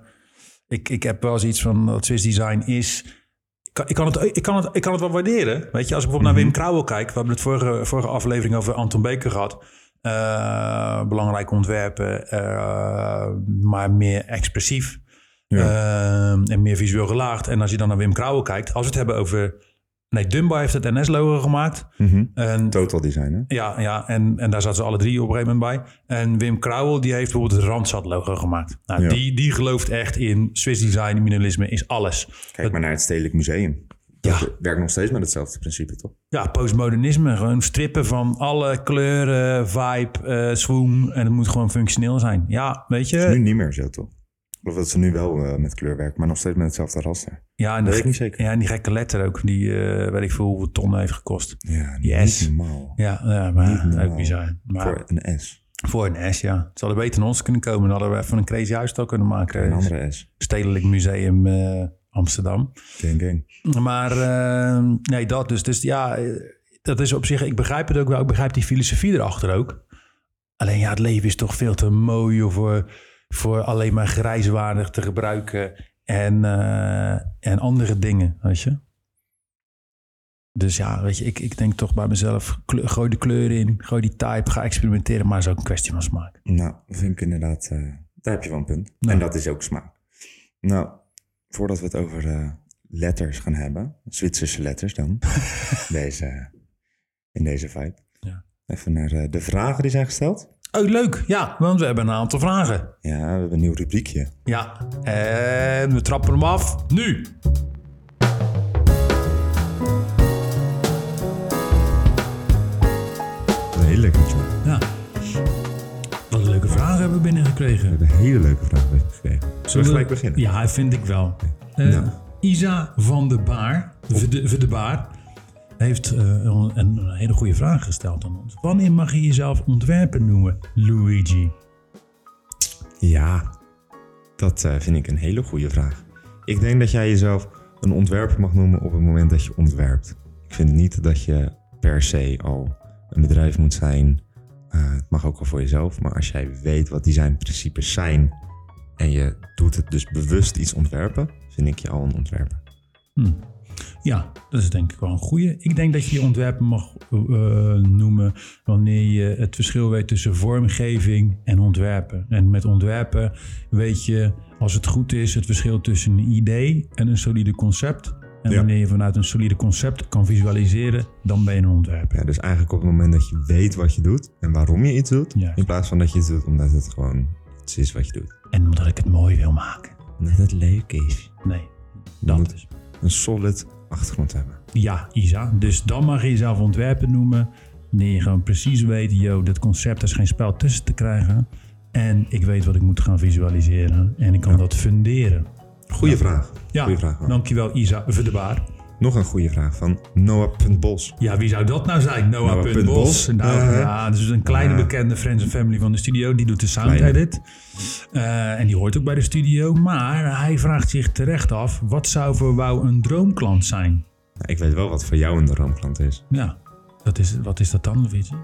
Ik, ik heb wel zoiets van wat Swiss Design is. Ik kan, ik, kan het, ik, kan het, ik kan het wel waarderen. Weet je, als ik bijvoorbeeld mm-hmm. naar Wim Crouwel kijk. We hebben het vorige, vorige aflevering over Anton Beker gehad. Uh, belangrijke ontwerpen, uh, maar meer expressief. Ja. Uh, en meer visueel gelaagd. En als je dan naar Wim Crouwel kijkt, als we het hebben over... Nee, Dumbar heeft het N S-logo gemaakt. Mm-hmm. En, Total Design, hè? Ja, ja en, en daar zaten ze alle drie op een gegeven moment bij. En Wim Crouwel, die heeft bijvoorbeeld het Randstad-logo gemaakt. Nou, ja. die, die gelooft echt in Swiss Design, minimalisme is alles. Kijk dat, maar naar het Stedelijk Museum. Dat ja. werkt nog steeds met hetzelfde principe, toch? Ja, postmodernisme. Gewoon strippen van alle kleuren, vibe, uh, swoon. En het moet gewoon functioneel zijn. Ja, weet je... Het is nu niet meer zo, toch? Of dat ze nu wel uh, met kleur werken, maar nog steeds met hetzelfde raster. Ja, en dat weet ik niet zeker. Ja, en die gekke letter ook, die uh, weet ik veel hoeveel tonnen heeft gekost. Ja, yes. Niet normaal. Ja, ja, maar dat ook bizar. Maar, voor een S. Voor een S, ja. Ze hadden beter naar ons kunnen komen. Dan hadden we even een crazy huis al kunnen maken. Een andere S. Stedelijk Museum uh, Amsterdam. Gang, gang. Maar uh, nee, dat dus. Dus ja, dat is op zich... Ik begrijp het ook wel. Ik begrijp die filosofie erachter ook. Alleen ja, het leven is toch veel te mooi of... Uh, voor alleen maar grijswaardig te gebruiken en, uh, en andere dingen, weet je. Dus ja, weet je, ik, ik denk toch bij mezelf, kleur, gooi de kleur in, gooi die type, ga experimenteren, maar is ook een kwestie van smaak. Nou, vind ik inderdaad, uh, daar heb je wel een punt. Nou. En dat is ook smaak. Nou, voordat we het over uh, letters gaan hebben, Zwitserse letters dan, deze, in deze vibe. Ja. Even naar uh, de vragen die zijn gesteld. Oh, leuk. Ja, want we hebben een aantal vragen. Ja, we hebben een nieuw rubriekje. Ja, en we trappen hem af nu. Een hele lekker, joh. Ja. Wat een leuke vragen hebben we binnengekregen. We hebben een hele leuke vragen binnengekregen. Zullen, Zullen we gelijk beginnen? Ja, vind ik wel. Uh, nou. Isa van de Baar, de, de Baar heeft uh, een, een hele goede vraag gesteld aan ons. Wanneer mag je jezelf ontwerper noemen, Luigi? Ja, dat uh, vind ik een hele goede vraag. Ik denk dat jij jezelf een ontwerper mag noemen op het moment dat je ontwerpt. Ik vind niet dat je per se al een bedrijf moet zijn. Uh, het mag ook al voor jezelf, maar als jij weet wat designprincipes zijn en je doet het dus bewust iets ontwerpen, vind ik je al een ontwerper. Hm. Ja, dat is denk ik wel een goeie. Ik denk dat je je ontwerpen mag uh, noemen wanneer je het verschil weet tussen vormgeving en ontwerpen. En met ontwerpen weet je, als het goed is, het verschil tussen een idee en een solide concept. En ja. wanneer je vanuit een solide concept kan visualiseren, dan ben je een ontwerper. Ja, dus eigenlijk op het moment dat je weet wat je doet en waarom je iets doet. Juist. In plaats van dat je iets doet omdat het gewoon iets is wat je doet. En omdat ik het mooi wil maken. Omdat het leuk is. Nee, dat is. Dus. Een solid achtergrond hebben. Ja, Isa. Dus dan mag je jezelf ontwerpen noemen. Wanneer je gewoon precies weet, yo, dit concept is geen spel tussen te krijgen. En ik weet wat ik moet gaan visualiseren. En ik kan ja. dat funderen. Goeie dat vraag. Ja, goeie vraag, dankjewel Isa voor de baar. Nog een goede vraag van Noah Bos. Ja, wie zou dat nou zijn? Noah, Noah Bos. Nou, uh, ja, dus een kleine uh, bekende friends and family van de studio. Die doet de sound kleine. edit. Uh, en die hoort ook bij de studio. Maar hij vraagt zich terecht af, wat zou voor W O A U een droomklant zijn? Nou, ik weet wel wat voor jou een droomklant is. Ja, dat is, wat is dat dan, weet je?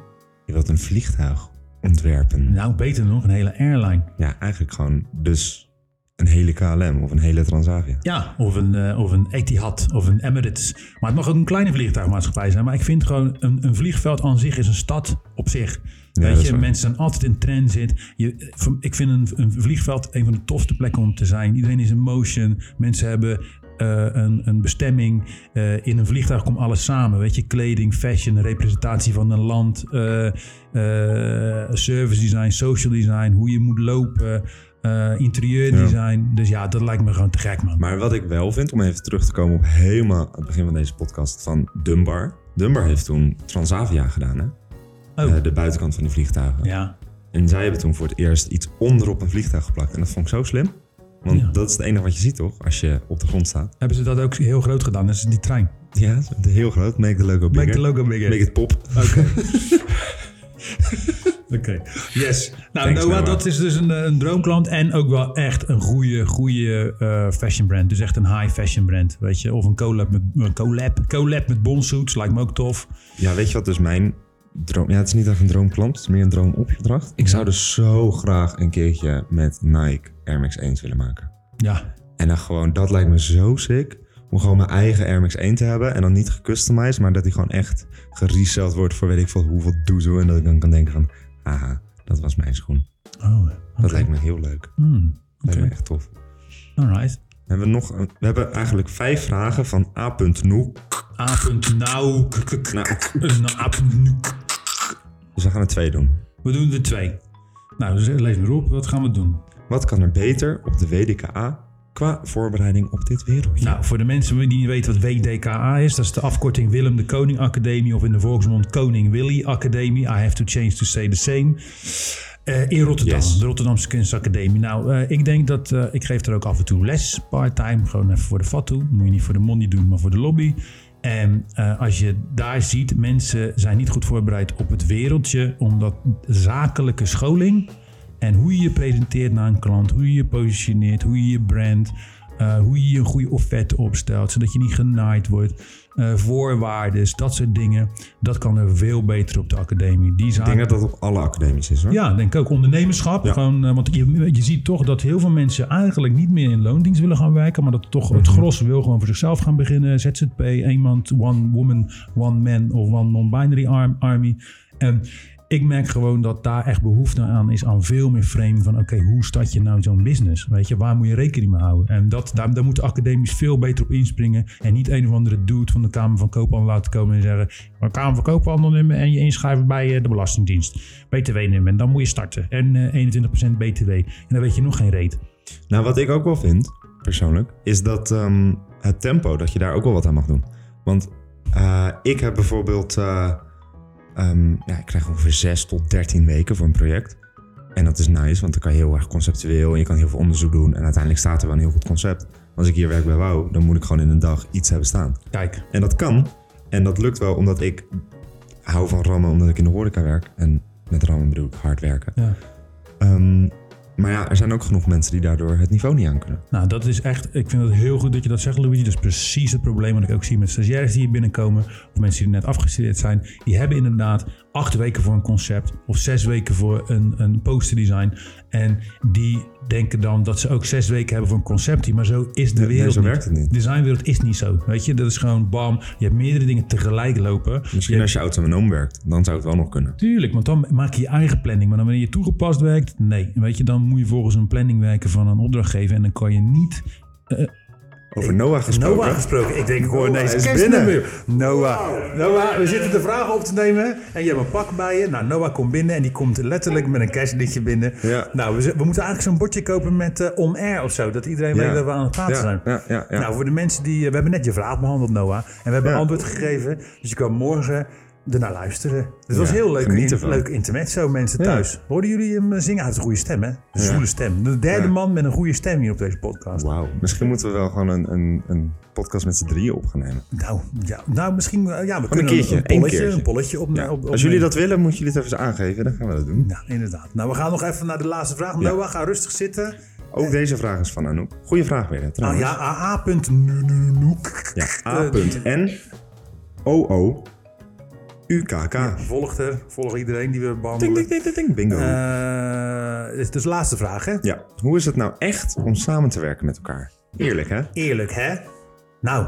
Je wilt een vliegtuig ontwerpen. Nou, beter nog, een hele airline. Ja, eigenlijk gewoon dus... Een hele K L M of een hele Transavia. Ja, of een, uh, of een Etihad of een Emirates. Maar het mag ook een kleine vliegtuigmaatschappij zijn. Maar ik vind gewoon, een, een vliegveld aan zich is een stad op zich. Ja, weet je, mensen zijn altijd in transit. Je, ik vind een, een vliegveld een van de tofste plekken om te zijn. Iedereen is in motion. Mensen hebben uh, een, een bestemming. Uh, in een vliegtuig komt alles samen. Weet je, kleding, fashion, representatie van een land. Uh, uh, service design, social design. Hoe je moet lopen. Uh, interieurdesign. Ja. Dus ja, dat lijkt me gewoon te gek, man. Maar wat ik wel vind, om even terug te komen op helemaal het begin van deze podcast, van Dumbar. Dumbar heeft toen Transavia gedaan, hè? Oh. Uh, de buitenkant van die vliegtuigen. Ja. En zij hebben toen voor het eerst iets onderop een vliegtuig geplakt. En dat vond ik zo slim. Want ja. dat is het enige wat je ziet, toch? Als je op de grond staat. Hebben ze dat ook heel groot gedaan? Dat is die trein. Ja, heel groot. Make the logo bigger. Make the logo bigger. Make it pop. Oké. Okay. Oké, okay. yes. Nou, Thanks, Noah, dat is dus een, een droomklant en ook wel echt een goede, goede uh, fashion brand. Dus echt een high fashion brand, weet je. Of een collab met, een collab, collab met bonsuits, lijkt me ook tof. Ja, weet je wat dus mijn droom... Ja, het is niet echt een droomklant, het is meer een droomopdracht. Ik zou dus zo graag een keertje met Nike Air Max eens willen maken. Ja. En dan gewoon, dat lijkt me zo sick. Om gewoon mijn eigen Air Max één te hebben. En dan niet gecustomized, maar dat die gewoon echt gereseld wordt voor weet ik veel hoeveel doezoe. En dat ik dan kan denken van, haha, dat was mijn schoen. Oh, okay. Dat lijkt me heel leuk. Mm, okay. Lijkt me echt tof. Alright. We hebben, nog, we hebben eigenlijk vijf vragen van A.Nouk. A.Nouk. Dus we gaan er twee doen. We doen er twee. Nou, dus lees maar op. Wat gaan we doen? Wat kan er beter op de W D K A qua voorbereiding op dit wereldje? Nou, voor de mensen die weten wat W D K A is, dat is de afkorting Willem de Kooning Academie, of in de volksmond Koning Willy Academie. I have to change to say the same. Uh, in Rotterdam, yes. De Rotterdamse Kunstacademie. Nou, uh, ik denk dat... Uh, ik geef er ook af en toe les, part-time. Gewoon even voor de fat toe. Moet je niet voor de money doen, maar voor de lobby. En uh, als je daar ziet, mensen zijn niet goed voorbereid op het wereldje. Omdat zakelijke scholing en hoe je je presenteert naar een klant, hoe je je positioneert, hoe je je brandt, uh, hoe je een goede offerte opstelt, zodat je niet genaaid wordt. Uh, voorwaarden, dat soort dingen. Dat kan er veel beter op de academie. Die zaken... Ik denk dat dat op alle academies is, hoor. Ja, denk ik ook. Ondernemerschap. Ja. Gewoon, uh, want je, je ziet toch dat heel veel mensen eigenlijk niet meer in loondienst willen gaan werken. Maar dat toch het gros wil gewoon voor zichzelf gaan beginnen. Z Z P, iemand, one woman, one man of one non-binary arm, army. En ik merk gewoon dat daar echt behoefte aan is, aan veel meer frame van oké, okay, hoe start je nou zo'n business? Weet je, waar moet je rekening mee houden? En dat, daar, daar moeten academies veel beter op inspringen en niet een of andere dude van de Kamer van Koophandel laten komen en zeggen van Kamer van Koophandel nummer en je inschrijven bij de Belastingdienst. B T W nummer en dan moet je starten. En uh, eenentwintig procent B T W. En dan weet je nog geen reet. Nou, wat ik ook wel vind, persoonlijk, is dat um, het tempo, dat je daar ook wel wat aan mag doen. Want uh, ik heb bijvoorbeeld... Uh, Um, ja, ik krijg ongeveer zes tot dertien weken voor een project. En dat is nice, want dan kan je heel erg conceptueel en je kan heel veel onderzoek doen. En uiteindelijk staat er wel een heel goed concept. Als ik hier werk bij WOAU, dan moet ik gewoon in een dag iets hebben staan. Kijk. En dat kan. En dat lukt wel, omdat ik hou van rammen, omdat ik in de horeca werk. En met rammen bedoel ik hard werken. Ja. Um, Maar ja, er zijn ook genoeg mensen die daardoor het niveau niet aan kunnen. Nou, dat is echt... Ik vind het heel goed dat je dat zegt, Luigi. Dat is precies het probleem wat ik ook zie met stagiaires die hier binnenkomen. Of mensen die net afgestudeerd zijn. Die hebben inderdaad acht weken voor een concept. Of zes weken voor een, een posterdesign. En die denken dan dat ze ook zes weken hebben voor een conceptie. Maar zo is de nee, wereld nee, zo niet. Werkt het niet. De designwereld is niet zo. Weet je, dat is gewoon bam. Je hebt meerdere dingen tegelijk lopen. Misschien je als je autonoom werkt, dan zou het wel nog kunnen. Tuurlijk, want dan maak je je eigen planning. Maar dan wanneer je toegepast werkt, nee. Weet je, dan moet je volgens een planning werken van een opdrachtgever. En dan kan je niet... Uh, Over Noah gesproken. Noah gesproken. Ik denk, ik hoor ineens is binnen. Noah. Wow. Noah, we zitten de vragen op te nemen. En je hebt een pak bij je. Nou, Noah komt binnen en die komt letterlijk met een kerstditje binnen. Ja. Nou, we, we moeten eigenlijk zo'n bordje kopen met uh, on air of zo. Dat iedereen ja. weet dat we aan het praten ja. zijn. Ja. Ja. Ja. Ja. Nou, voor de mensen die... Uh, we hebben net je vraag behandeld, Noah. En we hebben ja. antwoord gegeven. Dus je kan morgen ernaar luisteren. Dus het ja. was heel leuk, in, leuk intermezzo, mensen thuis. Ja. Hoorden jullie hem zingen? Hij had een goede stem, hè? Een ja. zoele stem. De derde ja. man met een goede stem hier op deze podcast. Wauw. Misschien moeten we wel gewoon een, een, een podcast met z'n drieën op gaan nemen. Nou, ja. nou misschien... Ja, we gewoon kunnen een keertje. Een polletje, een polletje op, ja. op, op... Als jullie dat willen, moeten jullie het even eens aangeven. Dan gaan we dat doen. Nou, inderdaad. Nou, we gaan nog even naar de laatste vraag. Ja. Noah, ga rustig zitten. Ook deze vraag is van Anouk. Goeie vraag weer, hè, trouwens. Ah ja, A.Nouk. Ja, A.N.O.O. U K K. Ja, volg er. Volg iedereen die we behandelen. Ding, ding, ding, ding, bingo. Uh, dus de laatste vraag, hè? Ja. Hoe is het nou echt om samen te werken met elkaar? Eerlijk, hè? Eerlijk, hè? Nou,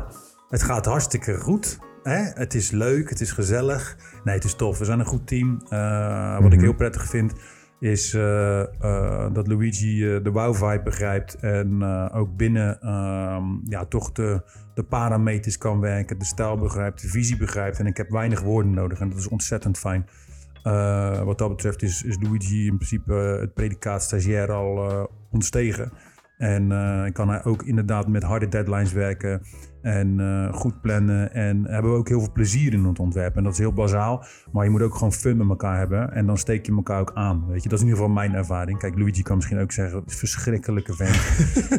het gaat hartstikke goed. Hè? Het is leuk, het is gezellig. Nee, het is tof. We zijn een goed team. Uh, wat mm-hmm. ik heel prettig vind, is uh, uh, dat Luigi uh, de WOAU-vibe begrijpt. En uh, ook binnen uh, ja, toch de... de parameters kan werken, de stijl begrijpt, de visie begrijpt. En ik heb weinig woorden nodig en dat is ontzettend fijn. Uh, wat dat betreft is, is Luigi in principe uh, het predicaat stagiair al uh, ontstegen. En uh, kan hij ook inderdaad met harde deadlines werken en uh, goed plannen. En hebben we ook heel veel plezier in het ontwerp. En dat is heel bazaal, maar je moet ook gewoon fun met elkaar hebben. En dan steek je elkaar ook aan, weet je. Dat is in ieder geval mijn ervaring. Kijk, Luigi kan misschien ook zeggen, het is verschrikkelijke vent.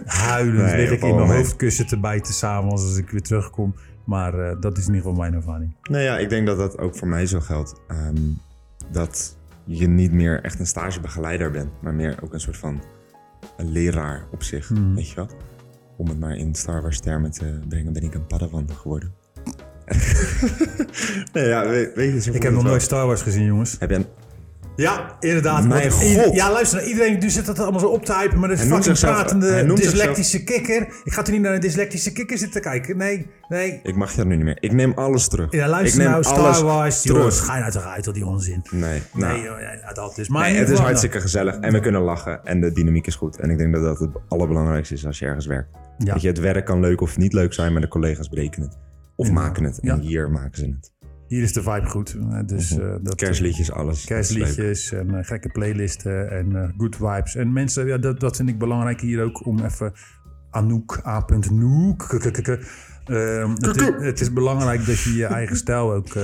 Huilend nee, lig ik in mijn hoofdkussen te bijten s'avonds als ik weer terugkom. Maar uh, dat is in ieder geval mijn ervaring. Nou ja, ik denk dat dat ook voor mij zo geldt. Um, dat je niet meer echt een stagebegeleider bent, maar meer ook een soort van... een leraar op zich, mm. weet je wel? Om het maar in Star Wars termen te brengen, ben ik een Padawan geworden. nee, ja, weet, weet je, ik heb nog nooit Star Wars gezien, jongens. Heb je een... Ja, inderdaad. Mijn God. Ja, luister, iedereen nu zit dat allemaal zo op te hypen, maar dat is fucking zichzelf, pratende dyslectische kikker. Ik ga toch niet naar een dyslectische kikker zitten kijken? Nee, nee. Ik mag dat nu niet meer. Ik neem alles terug. Ja, luister nou, Star Wars, jongens, ga je nou toch uit tot die onzin? Nee. Nou, nee, joh, ja, dat is. Maar nee, het is hartstikke gezellig en we kunnen lachen en de dynamiek is goed. En ik denk dat dat het allerbelangrijkste is als je ergens werkt. Ja. Dat je het werk kan leuk of niet leuk zijn, maar de collega's breken het. Of ja. maken het. En ja. hier maken ze het. Hier is de vibe goed. Dus, uh, dat, kerstliedjes, alles. Kerstliedjes en uh, gekke playlisten en uh, good vibes. En mensen, ja, dat, dat vind ik belangrijk hier ook om even... Anouk, A.Noek. Uh, het, is, het is belangrijk dat je je eigen stijl ook uh,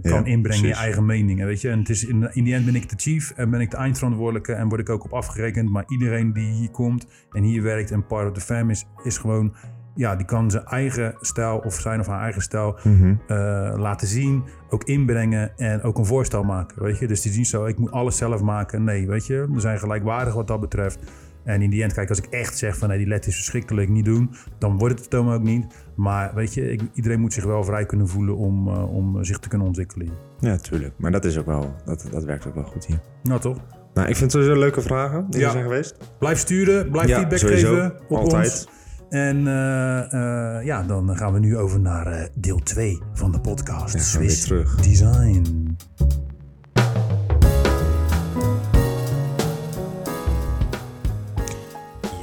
kan ja, inbrengen, precies. je eigen meningen. Weet je? En het is in, in die end ben ik de chief en ben ik de eindverantwoordelijke en word ik ook op afgerekend. Maar iedereen die hier komt en hier werkt en part of the fam is, is gewoon... Ja, die kan zijn eigen stijl of zijn of haar eigen stijl mm-hmm. uh, laten zien, ook inbrengen en ook een voorstel maken, weet je. Dus die zien zo, ik moet alles zelf maken. Nee, weet je, we zijn gelijkwaardig wat dat betreft. En in die end, kijk, als ik echt zeg van nee, die let is verschrikkelijk, niet doen, dan wordt het dan ook niet. Maar weet je, ik, iedereen moet zich wel vrij kunnen voelen om, uh, om zich te kunnen ontwikkelen. Ja, tuurlijk. Maar dat is ook wel, dat, dat werkt ook wel goed hier. Nou, toch? Nou, ik vind het sowieso leuke vragen die ja. er zijn geweest. Blijf sturen, blijf ja, feedback sowieso, geven op altijd. Ons. En uh, uh, ja, dan gaan we nu over naar uh, deel twee van de podcast. Ja, Swiss Design.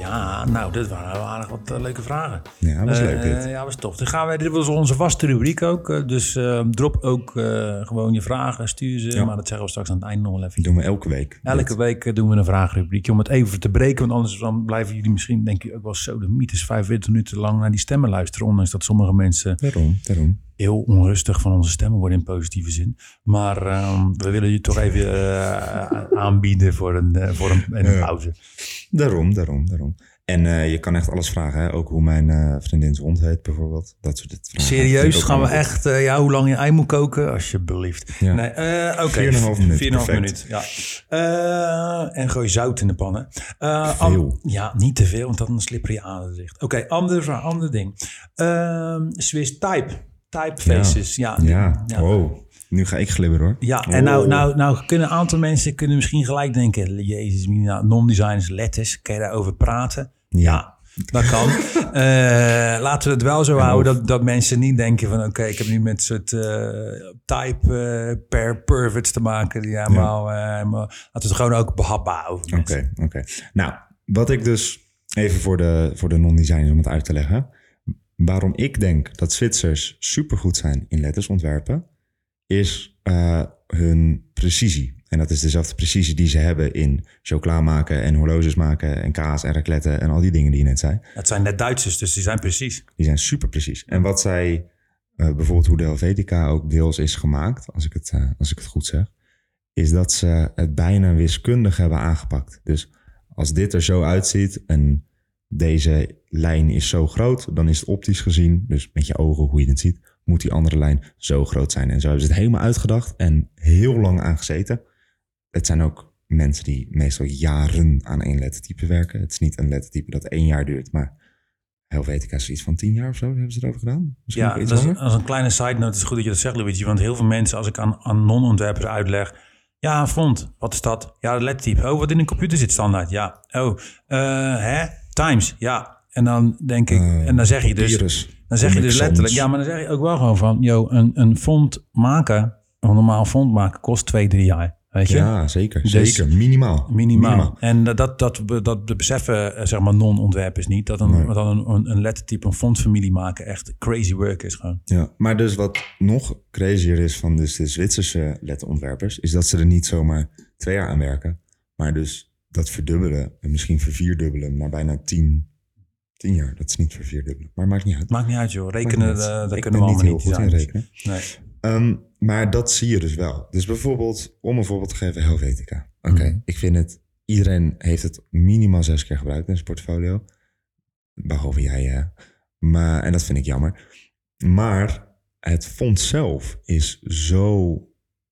Ja, nou, dit waren aardig wat uh, leuke vragen. Ja, dat was leuk dit. Uh, ja, was tof. Dan gaan we, dit was onze vaste rubriek ook. Dus uh, drop ook uh, gewoon je vragen, stuur ze. Ja. Maar dat zeggen we straks aan het einde nog wel even. Doen we elke week. Elke dit. week doen we een vragenrubriek. Om het even te breken, want anders dan blijven jullie misschien, denk ik, ook wel zo de mythes vijfenveertig minuten lang naar die stemmen luisteren. Ondanks dat sommige mensen... Daarom, daarom. Heel onrustig van onze stemmen worden in positieve zin. Maar uh, we willen je toch even uh, aanbieden voor een, uh, voor een, een uh, pauze. Daarom, daarom, daarom. En uh, je kan echt alles vragen, hè? Ook hoe mijn uh, vriendin zijn hond heet bijvoorbeeld. Dat soort vragen. Serieus? Gaan we echt, uh, ja, hoe lang je ei moet koken? Alsjeblieft. Ja. Nee, uh, okay. vier en een half minuut. Ja. Uh, en gooi zout in de pannen. Uh, veel. An- ja, niet te veel, want dat dan slipper je aan het licht. Oké, okay, ander, ander ding. Uh, Swiss Type. Typefaces, ja. Ja, ja. ja. Wow. Nu ga ik glibberen hoor. Ja, en nou, nou, nou kunnen een aantal mensen kunnen misschien gelijk denken... Jezus, non-designers, letters, kan je daarover praten? Ja, ja dat kan. uh, laten we het wel zo en houden dat, dat mensen niet denken van... Oké, okay, ik heb nu met soort uh, type uh, per perverts te maken. Ja, maar, ja. Uh, maar laten we het gewoon ook behapbaar houden. Oké, oké. Nou, wat ik dus... Even voor de, voor de non-designers om het uit te leggen... Waarom ik denk dat Zwitsers supergoed zijn in letters ontwerpen, is uh, hun precisie. En dat is dezelfde precisie die ze hebben in chocola maken en horloges maken en kaas en racletten en al die dingen die je net zei. Dat zijn net Duitsers, dus die zijn precies. Die zijn super precies. En wat zij, uh, bijvoorbeeld hoe de Helvetica ook deels is gemaakt, als ik het, uh, als ik het goed zeg, is dat ze het bijna wiskundig hebben aangepakt. Dus als dit er zo uitziet en deze lijn is zo groot, dan is het optisch gezien, dus met je ogen hoe je het ziet, moet die andere lijn zo groot zijn. En zo hebben ze het helemaal uitgedacht en heel lang aan gezeten. Het zijn ook mensen die meestal jaren aan één lettertype werken. Het is niet een lettertype dat één jaar duurt, maar Helvetica is iets van tien jaar of zo, hebben ze erover gedaan. Misschien ja, iets dat is, als een kleine side note, het is goed dat je dat zegt, Luigi, want heel veel mensen, als ik aan, aan non-ontwerpers uitleg... Ja, een font. Wat is dat? Ja, een lettertype. Oh, wat in een computer zit standaard. Ja. Oh, uh, hè? Times. Ja. En dan denk ik... Uh, en dan zeg je dus... Virus. Dan zeg je dus letterlijk... Ja, maar dan zeg je ook wel gewoon van... Yo, een, een font maken... Een normaal font maken kost twee, drie jaar. Weet je? Ja, zeker. Dus zeker. Minimaal. Minimaal. minimaal. En dat, dat, dat, dat beseffen, zeg maar, non-ontwerpers niet. Dat een, nee. dat een, een lettertype, een fontfamilie maken... echt crazy work is gewoon. Ja, maar dus wat nog crazier is... van dus de Zwitserse letterontwerpers... is dat ze er niet zomaar twee jaar aan werken. Maar dus dat verdubbelen... en misschien vervierdubbelen... maar bijna tien, tien jaar. Dat is niet vervierdubbelen. Maar maakt niet uit. Maakt niet uit, joh. Rekenen, uh, daar kunnen we allemaal niet goed in rekenen. Nee. Um, maar dat zie je dus wel. Dus bijvoorbeeld, om een voorbeeld te geven, Helvetica. Oké, okay. mm. Ik vind het... Iedereen heeft het minimaal zes keer gebruikt in zijn portfolio. Behalve jij, ja. Maar, en dat vind ik jammer. Maar het font zelf is zo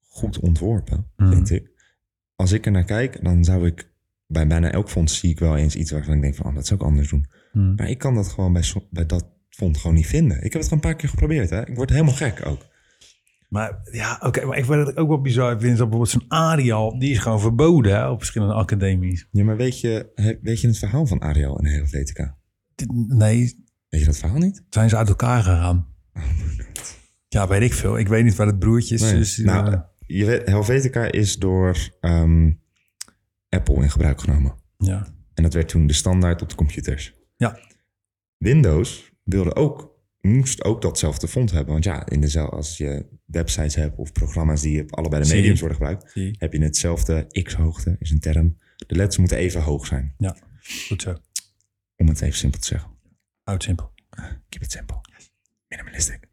goed ontworpen, mm. vind ik. Als ik er naar kijk, dan zou ik... Bij bijna elk font zie ik wel eens iets waarvan ik denk van... Oh, dat zou ik anders doen. Mm. Maar ik kan dat gewoon bij, bij dat font gewoon niet vinden. Ik heb het gewoon een paar keer geprobeerd, hè. Ik word helemaal gek ook. Maar ja, oké. Okay, maar ik vind het ook wel bizar. Ik vind dat bijvoorbeeld zo'n Arial, die is gewoon verboden hè, op verschillende academies. Ja, maar weet je, weet je het verhaal van Arial en Helvetica? Nee. Weet je dat verhaal niet? Zijn ze uit elkaar gegaan? Oh my god. Ja, weet ik veel. Ik weet niet waar het broertje is. Nee. Dus, nou, uh... je weet, Helvetica is door um, Apple in gebruik genomen. Ja. En dat werd toen de standaard op de computers. Ja. Windows wilde ook, moest ook datzelfde font hebben. Want ja, in de, als je websites hebt of programma's die op allebei de mediums worden gebruikt, Zie. heb je hetzelfde x-hoogte, is een term. De letters moeten even hoog zijn. Ja, goed zo. Om het even simpel te zeggen. Houd het simpel. Uh, keep it simple. Yes. Minimalistic. Oké.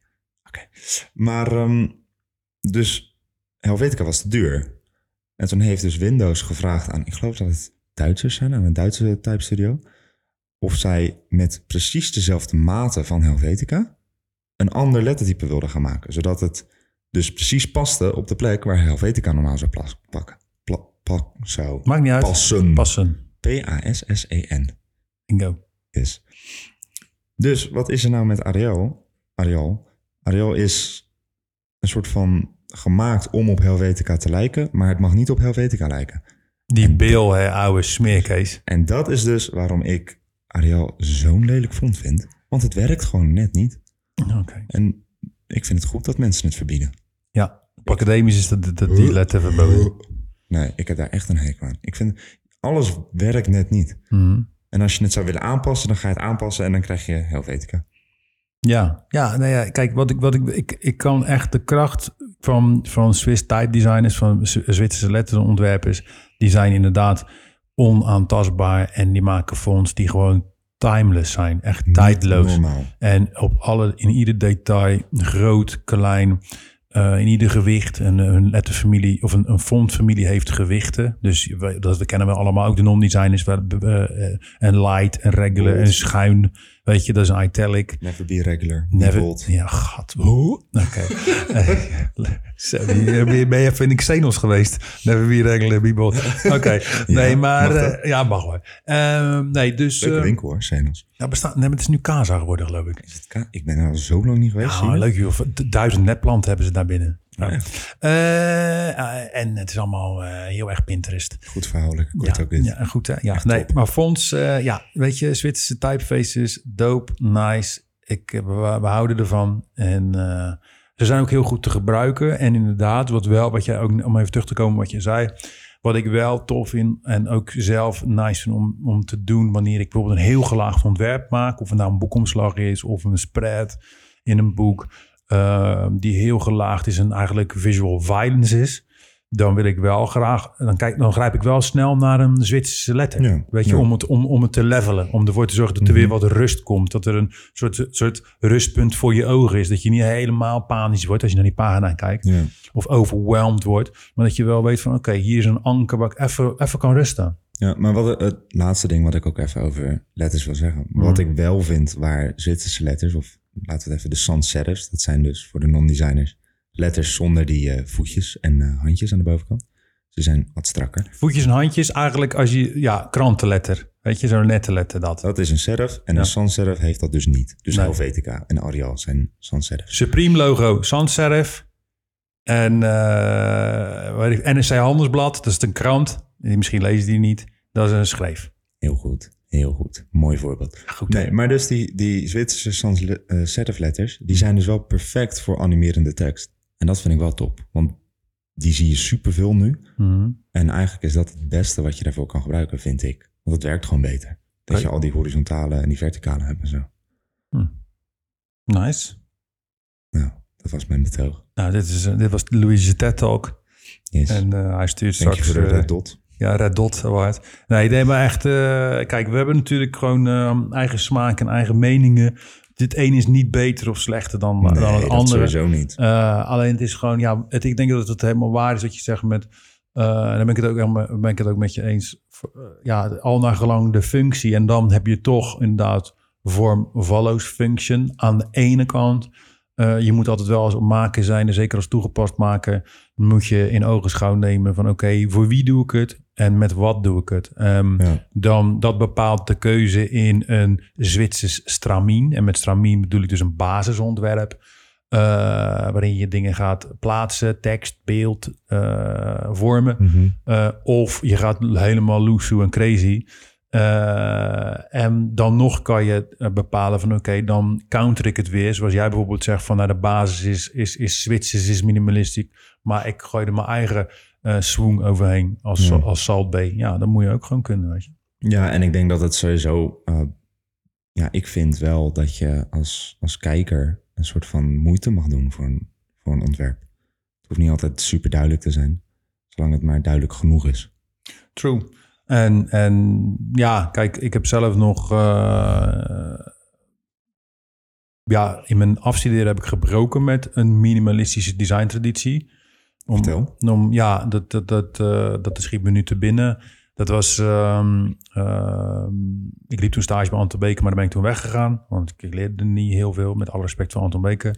Okay. Maar um, dus Helvetica was te duur. En toen heeft dus Windows gevraagd aan, ik geloof dat het Duitsers zijn, aan een Duitse type studio, of zij met precies dezelfde mate van Helvetica een ander lettertype wilden gaan maken. Zodat het dus precies paste op de plek waar Helvetica normaal zou plas, pakken. Pla, pak, zou Maakt niet passen. uit. Passen. P A S S E N. Bingo. Yes. Dus wat is er nou met Arial? Arial? Arial is een soort van gemaakt om op Helvetica te lijken, maar het mag niet op Helvetica lijken. Die bil, hè, oude smeerkees. En dat is dus waarom ik Arial zo'n lelijk font vind. Want het werkt gewoon net niet. Okay. En ik vind het goed dat mensen het verbieden. Ja, op academisch is dat, dat die letter verboden. Nee, ik heb daar echt een hekel aan. Ik vind, alles werkt net niet. Mm. En als je het zou willen aanpassen, dan ga je het aanpassen en dan krijg je Helvetica. Ja, ja, nou ja, kijk, wat ik, wat ik, ik, ik kan echt de kracht van, van Swiss type designers, van Zwitserse letterontwerpers, die zijn inderdaad onaantastbaar en die maken fonts die gewoon timeless zijn, echt niet tijdloos. Normaal. En op alle, in ieder detail, groot, klein, uh, in ieder gewicht. En een letterfamilie of een, een fontfamilie heeft gewichten. Dus we, dat we kennen we allemaal ook de non-designers, uh, uh, en light en regular bold en schuin. Weet je, dat is een italic. Never be regular. Never. Bold. Ja, gat. Oké. Okay. Ben je even in de Xenos geweest? Never be regular, be bold. Oké. Okay. Nee, ja, maar... Mag uh, ja, mag hoor. Uh, nee, dus... Leuke uh, winkel hoor, Xenos. Ja, bestaat, nee, maar het is nu Casa geworden, geloof ik. Is het K- ik ben er al zo lang niet geweest. Ja, leuk joh. Duizend netplanten hebben ze daar binnen. Nou, ja. uh, uh, en het is allemaal uh, heel erg Pinterest. Goed verhoudelijk. Ja, ook dit. Ja, goed hè? Ja, nee, maar fonts, uh, ja, weet je, Zwitserse typefaces, dope, nice. Ik, we, we houden ervan. En uh, ze zijn ook heel goed te gebruiken. En inderdaad, wat wel, wat jij ook, om even terug te komen wat je zei, wat ik wel tof vind en ook zelf nice vind om, om te doen wanneer ik bijvoorbeeld een heel gelaagd ontwerp maak, of het nou een boekomslag is of een spread in een boek. Uh, die heel gelaagd is en eigenlijk visual violence is, dan wil ik wel graag, dan, kijk, dan grijp ik wel snel naar een Zwitserse letter. Ja, weet je, ja. om, het, om, om het te levelen, om ervoor te zorgen dat er mm-hmm. weer wat rust komt, dat er een soort, soort rustpunt voor je ogen is, dat je niet helemaal panisch wordt als je naar die pagina kijkt, ja. of overwhelmed wordt, maar dat je wel weet van, oké, okay, hier is een anker waar ik even, even kan rusten. Ja, maar wat het laatste ding wat ik ook even over letters wil zeggen, mm. wat ik wel vind waar Zwitserse letters of laten we het even de sans serifs. Dat zijn dus voor de non-designers letters zonder die uh, voetjes en uh, handjes aan de bovenkant. Ze zijn wat strakker. Voetjes en handjes eigenlijk als je... Ja, krantenletter. Weet je, zo'n letterletter dat. Dat is een serif en ja. een sans serif heeft dat dus niet. Dus nee. Helvetica en Arial zijn sans serif. Supreme logo, sans serif. En uh, N S C Handelsblad, dat is een krant. Misschien lezen die niet. Dat is een schreef. Heel goed. Heel goed, mooi voorbeeld. Goed, nee, maar dus die, die Zwitserse sans serif letters, die zijn dus wel perfect voor animerende tekst. En dat vind ik wel top, want die zie je superveel nu. Mm-hmm. En eigenlijk is dat het beste wat je daarvoor kan gebruiken, vind ik. Want het werkt gewoon beter. Dat Kijk. je al die horizontale en die verticale hebt en zo. Hm. Nice. Nou, dat was mijn betoog. Nou, dit, is, dit was Luigi's TED Talk. Yes. En uh, hij stuurt Denk straks... voor de uh, dot. Ja, Red Dot Award. Nee, nee, maar echt... Uh, kijk, we hebben natuurlijk gewoon uh, eigen smaak en eigen meningen. Dit een is niet beter of slechter dan, nee, dan het andere. Nee, sowieso niet. Uh, alleen het is gewoon... ja, het, ik denk dat het helemaal waar is wat je zegt met... Uh, dan ben ik, het ook, ben ik het ook met je eens. Uh, ja, al naar gelang de functie. En dan heb je toch inderdaad vorm follows function aan de ene kant. Uh, je moet altijd wel als maken zijn, en zeker als toegepast maken, moet je in ogenschouw nemen van oké, okay, voor wie doe ik het en met wat doe ik het? Um, ja. Dan dat bepaalt de keuze in een Zwitsers stramien. En met stramien bedoel ik dus een basisontwerp. Uh, waarin je dingen gaat plaatsen, tekst, beeld, uh, vormen. Mm-hmm. Uh, of je gaat helemaal loesoe en crazy. Uh, en dan nog kan je bepalen van oké, okay, dan counter ik het weer. Zoals jij bijvoorbeeld zegt van nou, de basis is, is, is Zwitsers, is minimalistiek. Maar ik gooi er mijn eigen uh, swing overheen als, mm. als Salt B. Ja, dat moet je ook gewoon kunnen, weet je. Ja, en ik denk dat het sowieso... Uh, ja, ik vind wel dat je als, als kijker een soort van moeite mag doen voor een, voor een ontwerp. Het hoeft niet altijd super duidelijk te zijn, zolang het maar duidelijk genoeg is. True. En, en ja, kijk, ik heb zelf nog... Uh, ja, in mijn afstuderen heb ik gebroken met een minimalistische designtraditie. Om, Vertel. Om, ja, dat, dat, dat, uh, dat schiet me nu te binnen... Dat was, um, uh, ik liep toen stage bij Anton Beker, maar daar ben ik toen weggegaan. Want ik leerde niet heel veel, met alle respect voor Anton Beker.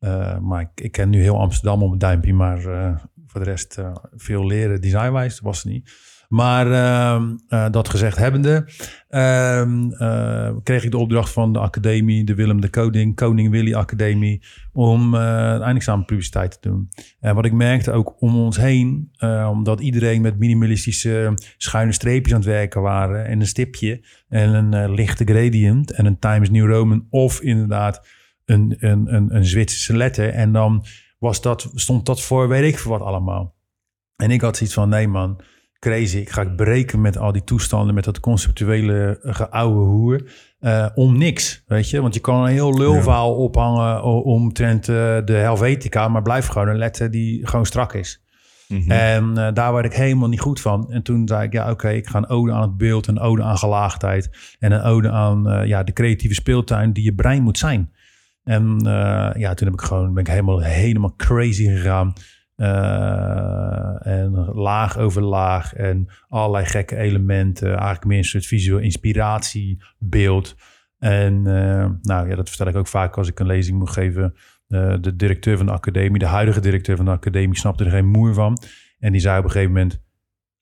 Uh, maar ik, ik ken nu heel Amsterdam op het duimpje, maar uh, voor de rest uh, veel leren designwijs was het niet. Maar uh, uh, dat gezegd hebbende, uh, uh, kreeg ik de opdracht van de academie, de Willem de Kooning, Koning Willy Academie, om uh, een eindexamen publiciteit te doen. En wat ik merkte ook om ons heen, uh, omdat iedereen met minimalistische schuine streepjes aan het werken waren en een stipje en een uh, lichte gradient en een Times New Roman of inderdaad een, een, een, een Zwitserse letter. En dan was dat, stond dat voor weet ik voor wat allemaal. En ik had zoiets van nee man, crazy. Ik ga breken met al die toestanden, met dat conceptuele geouwe hoer. Uh, om niks, weet je. Want je kan een heel lulvaal ja. ophangen omtrent uh, de Helvetica, maar blijf gewoon een letter die gewoon strak is. Mm-hmm. En uh, daar werd ik helemaal niet goed van. En toen zei ik, ja oké, okay, ik ga een ode aan het beeld, een ode aan gelaagdheid en een ode aan uh, ja, de creatieve speeltuin die je brein moet zijn. En uh, ja, toen heb ik gewoon, ben ik helemaal, helemaal crazy gegaan. Uh, en laag over laag en allerlei gekke elementen. Eigenlijk meer een soort visueel inspiratiebeeld. En uh, nou ja, dat vertel ik ook vaak als ik een lezing moet geven. Uh, de directeur van de academie, de huidige directeur van de academie, snapte er geen moer van. En die zei op een gegeven moment: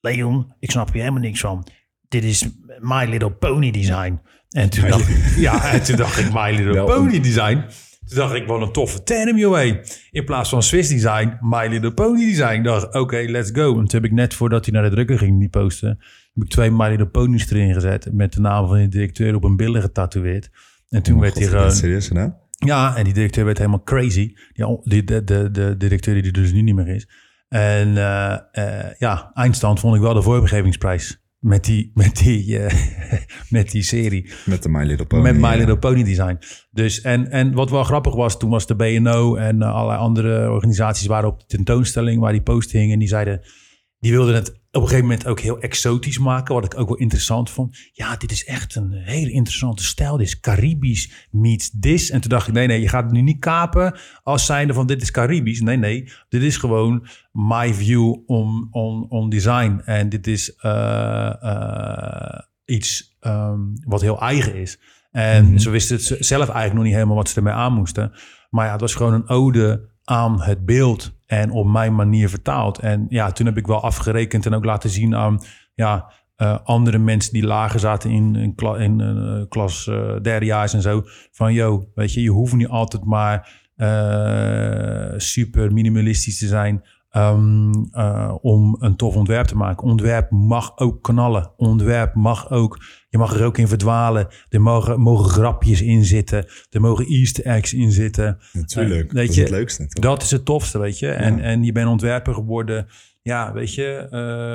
Léon, ik snap hier helemaal niks van. Dit is My Little Pony Design. En toen dacht, ja, en toen dacht ik: My Little Wel, Pony Design. Toen dacht ik, wat een toffe term, joh. In plaats van Swiss Design, My Little Pony Design. Dacht ik, oké, okay, let's go. En toen heb ik net voordat hij naar de drukker ging, die posten, heb ik twee My Little Ponies erin gezet. Met de naam van de directeur op een billen getatoeëerd. En toen oh werd God, hij gewoon... Serieus, hè? Ja, en die directeur werd helemaal crazy. Ja, de, de, de, de directeur die er dus nu niet meer is. En uh, uh, ja, eindstand vond ik wel de voorbegevingsprijs. Met die, met, die, uh, met die serie. Met de My Little Pony. Met My ja. Little Pony Design. Dus, en, en wat wel grappig was, toen was de B N O en uh, allerlei andere organisaties waren op de tentoonstelling waar die post hing. En die zeiden, die wilden het op een gegeven moment ook heel exotisch maken. Wat ik ook wel interessant vond. Ja, dit is echt een hele interessante stijl. Dit is Caribisch meets this. En toen dacht ik, nee, nee, je gaat het nu niet kapen als zijnde van dit is Caribisch. Nee, nee, dit is gewoon my view on, on, on design. En dit is uh, uh, iets um, wat heel eigen is. En mm-hmm. ze wisten het zelf eigenlijk nog niet helemaal wat ze ermee aan moesten. Maar ja, het was gewoon een ode aan het beeld en op mijn manier vertaald. En ja, toen heb ik wel afgerekend en ook laten zien aan ja, uh, andere mensen die lager zaten in, in, kla- in uh, klas uh, derdejaars en zo. Van, yo, weet je, je hoeft niet altijd maar uh, super minimalistisch te zijn um, uh, om een tof ontwerp te maken. Ontwerp mag ook knallen. Ontwerp mag ook, je mag er ook in verdwalen. Er mogen, mogen grapjes in zitten. Er mogen easter eggs in zitten. Natuurlijk, uh, dat is je, het leukste. Toch? Dat is het tofste, weet je. En, ja. en je bent ontwerper geworden, ja, weet je,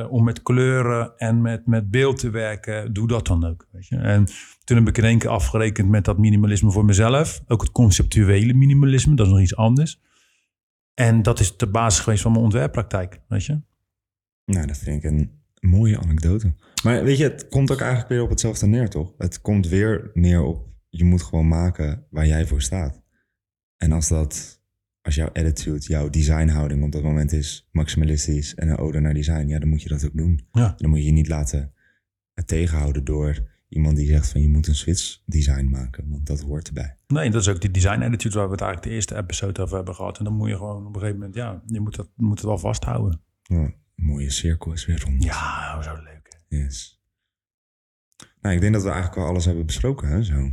uh, om met kleuren en met, met beeld te werken. Doe dat dan ook, weet je. En toen heb ik in één keer afgerekend met dat minimalisme voor mezelf. Ook het conceptuele minimalisme, dat is nog iets anders. En dat is de basis geweest van mijn ontwerppraktijk, weet je. Nou, dat vind ik een mooie anekdote. Maar weet je, het komt ook eigenlijk weer op hetzelfde neer, toch? Het komt weer neer op, je moet gewoon maken waar jij voor staat. En als dat, als jouw attitude, jouw designhouding op dat moment is maximalistisch en een ode naar design, ja, dan moet je dat ook doen. Ja. Dan moet je je niet laten tegenhouden door iemand die zegt van je moet een Swiss design maken, want dat hoort erbij. Nee, dat is ook die design attitude waar we het eigenlijk de eerste episode over hebben gehad. En dan moet je gewoon op een gegeven moment, ja, je moet, dat, moet het wel vasthouden. Ja, een mooie cirkel is weer rond. Ja, zo leuk. Yes. Nou, ik denk dat we eigenlijk wel alles hebben besproken, hè, zo.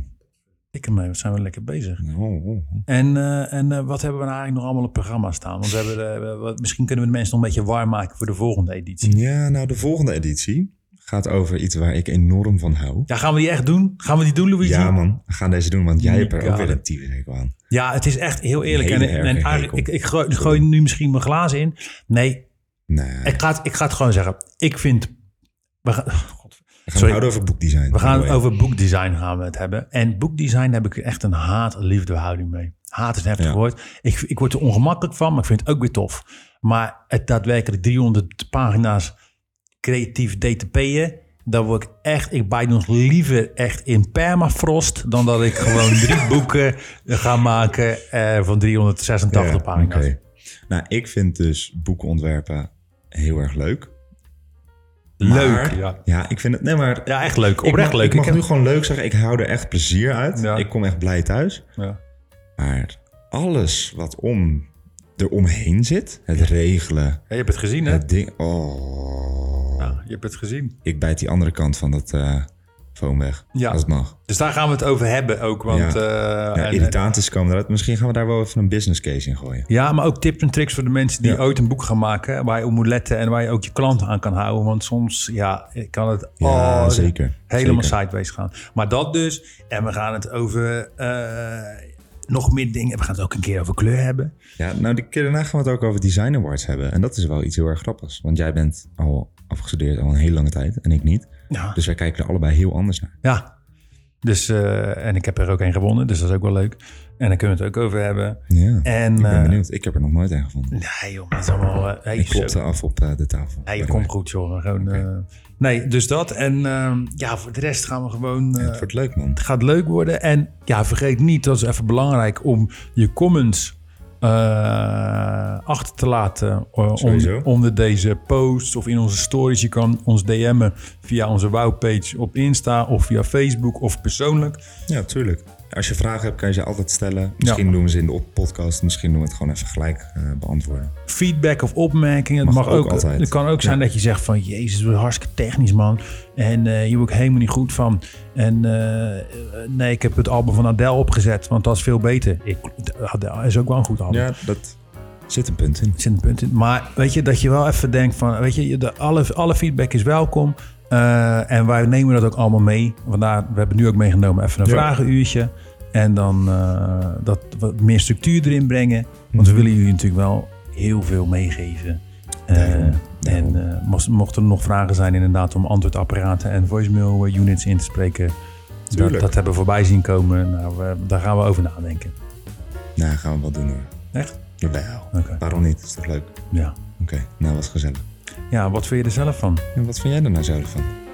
Ik hem even, zijn we lekker bezig. Oh, oh. En, uh, en uh, wat hebben we nou eigenlijk nog allemaal op programma staan? Want we hebben, uh, wat, misschien kunnen we de mensen nog een beetje warm maken voor de volgende editie. Ja, nou, de volgende editie gaat over iets waar ik enorm van hou. Ja, gaan we die echt doen? Gaan we die doen, Luigi? Ja, man. We gaan deze doen, want jij hebt er ja, ook weer een tyfushekel aan. Ja, het is echt heel eerlijk. En, en eigenlijk, ik, ik gooi, gooi nu misschien mijn glazen in. Nee. nee. Ik, ga het, ik ga het gewoon zeggen. Ik vind... We gaan, We gaan Sorry, het over boekdesign. We gaan over boekdesign gaan we het hebben. En boekdesign heb ik echt een haat-liefdeverhouding mee. Haat is een heftig ja. woord. Ik, ik word er ongemakkelijk van, maar ik vind het ook weer tof. Maar het daadwerkelijk driehonderd pagina's creatief D T P'en... daar word ik echt... Ik bijt ons liever echt in permafrost... dan dat ik gewoon drie boeken ga maken eh, van driehonderdzesentachtig ja, pagina's. Okay. Nou, ik vind dus boekenontwerpen heel erg leuk... Leuk, maar, ja. Ja, ik vind het... Nee, maar ja, echt leuk. Oprecht leuk. Ik mag, ik mag ik nu heb... gewoon leuk zeggen. Ik hou er echt plezier uit. Ja. Ik kom echt blij thuis. Ja. Maar alles wat om er omheen zit, het regelen... Ja, je hebt het gezien, hè? Het ding, oh. Ja, je hebt het gezien. Ik bijt die andere kant van dat uh, foam weg, ja. als het mag. Dus daar gaan we het over hebben ook, want... Ja. Uh, ja, en, irritantes komen eruit. Misschien gaan we daar wel even een business case in gooien. Ja, maar ook tips en tricks voor de mensen die ja. ooit een boek gaan maken... waar je op moet letten en waar je ook je klanten aan kan houden. Want soms ja, kan het ja, oh, zeker. helemaal zeker. sideways gaan. Maar dat dus. En we gaan het over uh, nog meer dingen... We gaan het ook een keer over kleur hebben. Ja, nou, die keer daarna gaan we het ook over Design Awards hebben. En dat is wel iets heel erg grappigs. Want jij bent al afgestudeerd al een hele lange tijd en ik niet. Ja. Dus wij kijken er allebei heel anders naar. Ja. Dus, uh, en ik heb er ook één gewonnen, dus dat is ook wel leuk. En daar kunnen we het ook over hebben. Ja, en, ik ben benieuwd. Ik heb er nog nooit één gevonden. Nee joh, dat is allemaal... Uh, hey, ik klopte af op uh, de tafel. Nee, je komt goed joh. Gewoon, okay. uh, nee, dus dat. En uh, ja, voor de rest gaan we gewoon... Uh, ja, het wordt leuk, man. Het gaat leuk worden. En ja, vergeet niet, dat is even belangrijk, om je comments uh, achter te laten. Uh, on, onder deze posts of in onze stories. Je kan ons D M'en via onze WOAU-page op Insta of via Facebook of persoonlijk. Ja, tuurlijk. Als je vragen hebt, kan je ze altijd stellen. Misschien ja. doen we ze in de podcast. Misschien doen we het gewoon even gelijk uh, beantwoorden. Feedback of opmerkingen. Mag het mag ook, ook altijd. Het kan ook zijn ja. dat je zegt van... Jezus, we zijn hartstikke technisch, man. En uh, hier word ik helemaal niet goed van. En uh, nee, ik heb het album van Adele opgezet. Want dat is veel beter. Ik, Adele is ook wel een goed album. Ja, dat... Zit een punt in. Zit een punt in. Maar weet je, dat je wel even denkt van... Weet je, de, alle, alle feedback is welkom. Uh, en wij nemen dat ook allemaal mee. Vandaar, we hebben nu ook meegenomen even een ja. vragenuurtje. En dan uh, dat wat meer structuur erin brengen. Want we willen jullie natuurlijk wel heel veel meegeven. Uh, daarom, daarom. En uh, mocht, mochten er nog vragen zijn inderdaad om antwoordapparaten en voicemail units in te spreken. Dat, dat hebben we voorbij zien komen. Nou, we, daar gaan we over nadenken. Nou, gaan we wel doen hoor. Echt? Jawel. Okay. Waarom niet? Is dat leuk? Ja. Oké, okay. Nou, wat gezellig. Ja, wat vind je er zelf van? En wat vind jij er nou zelf van?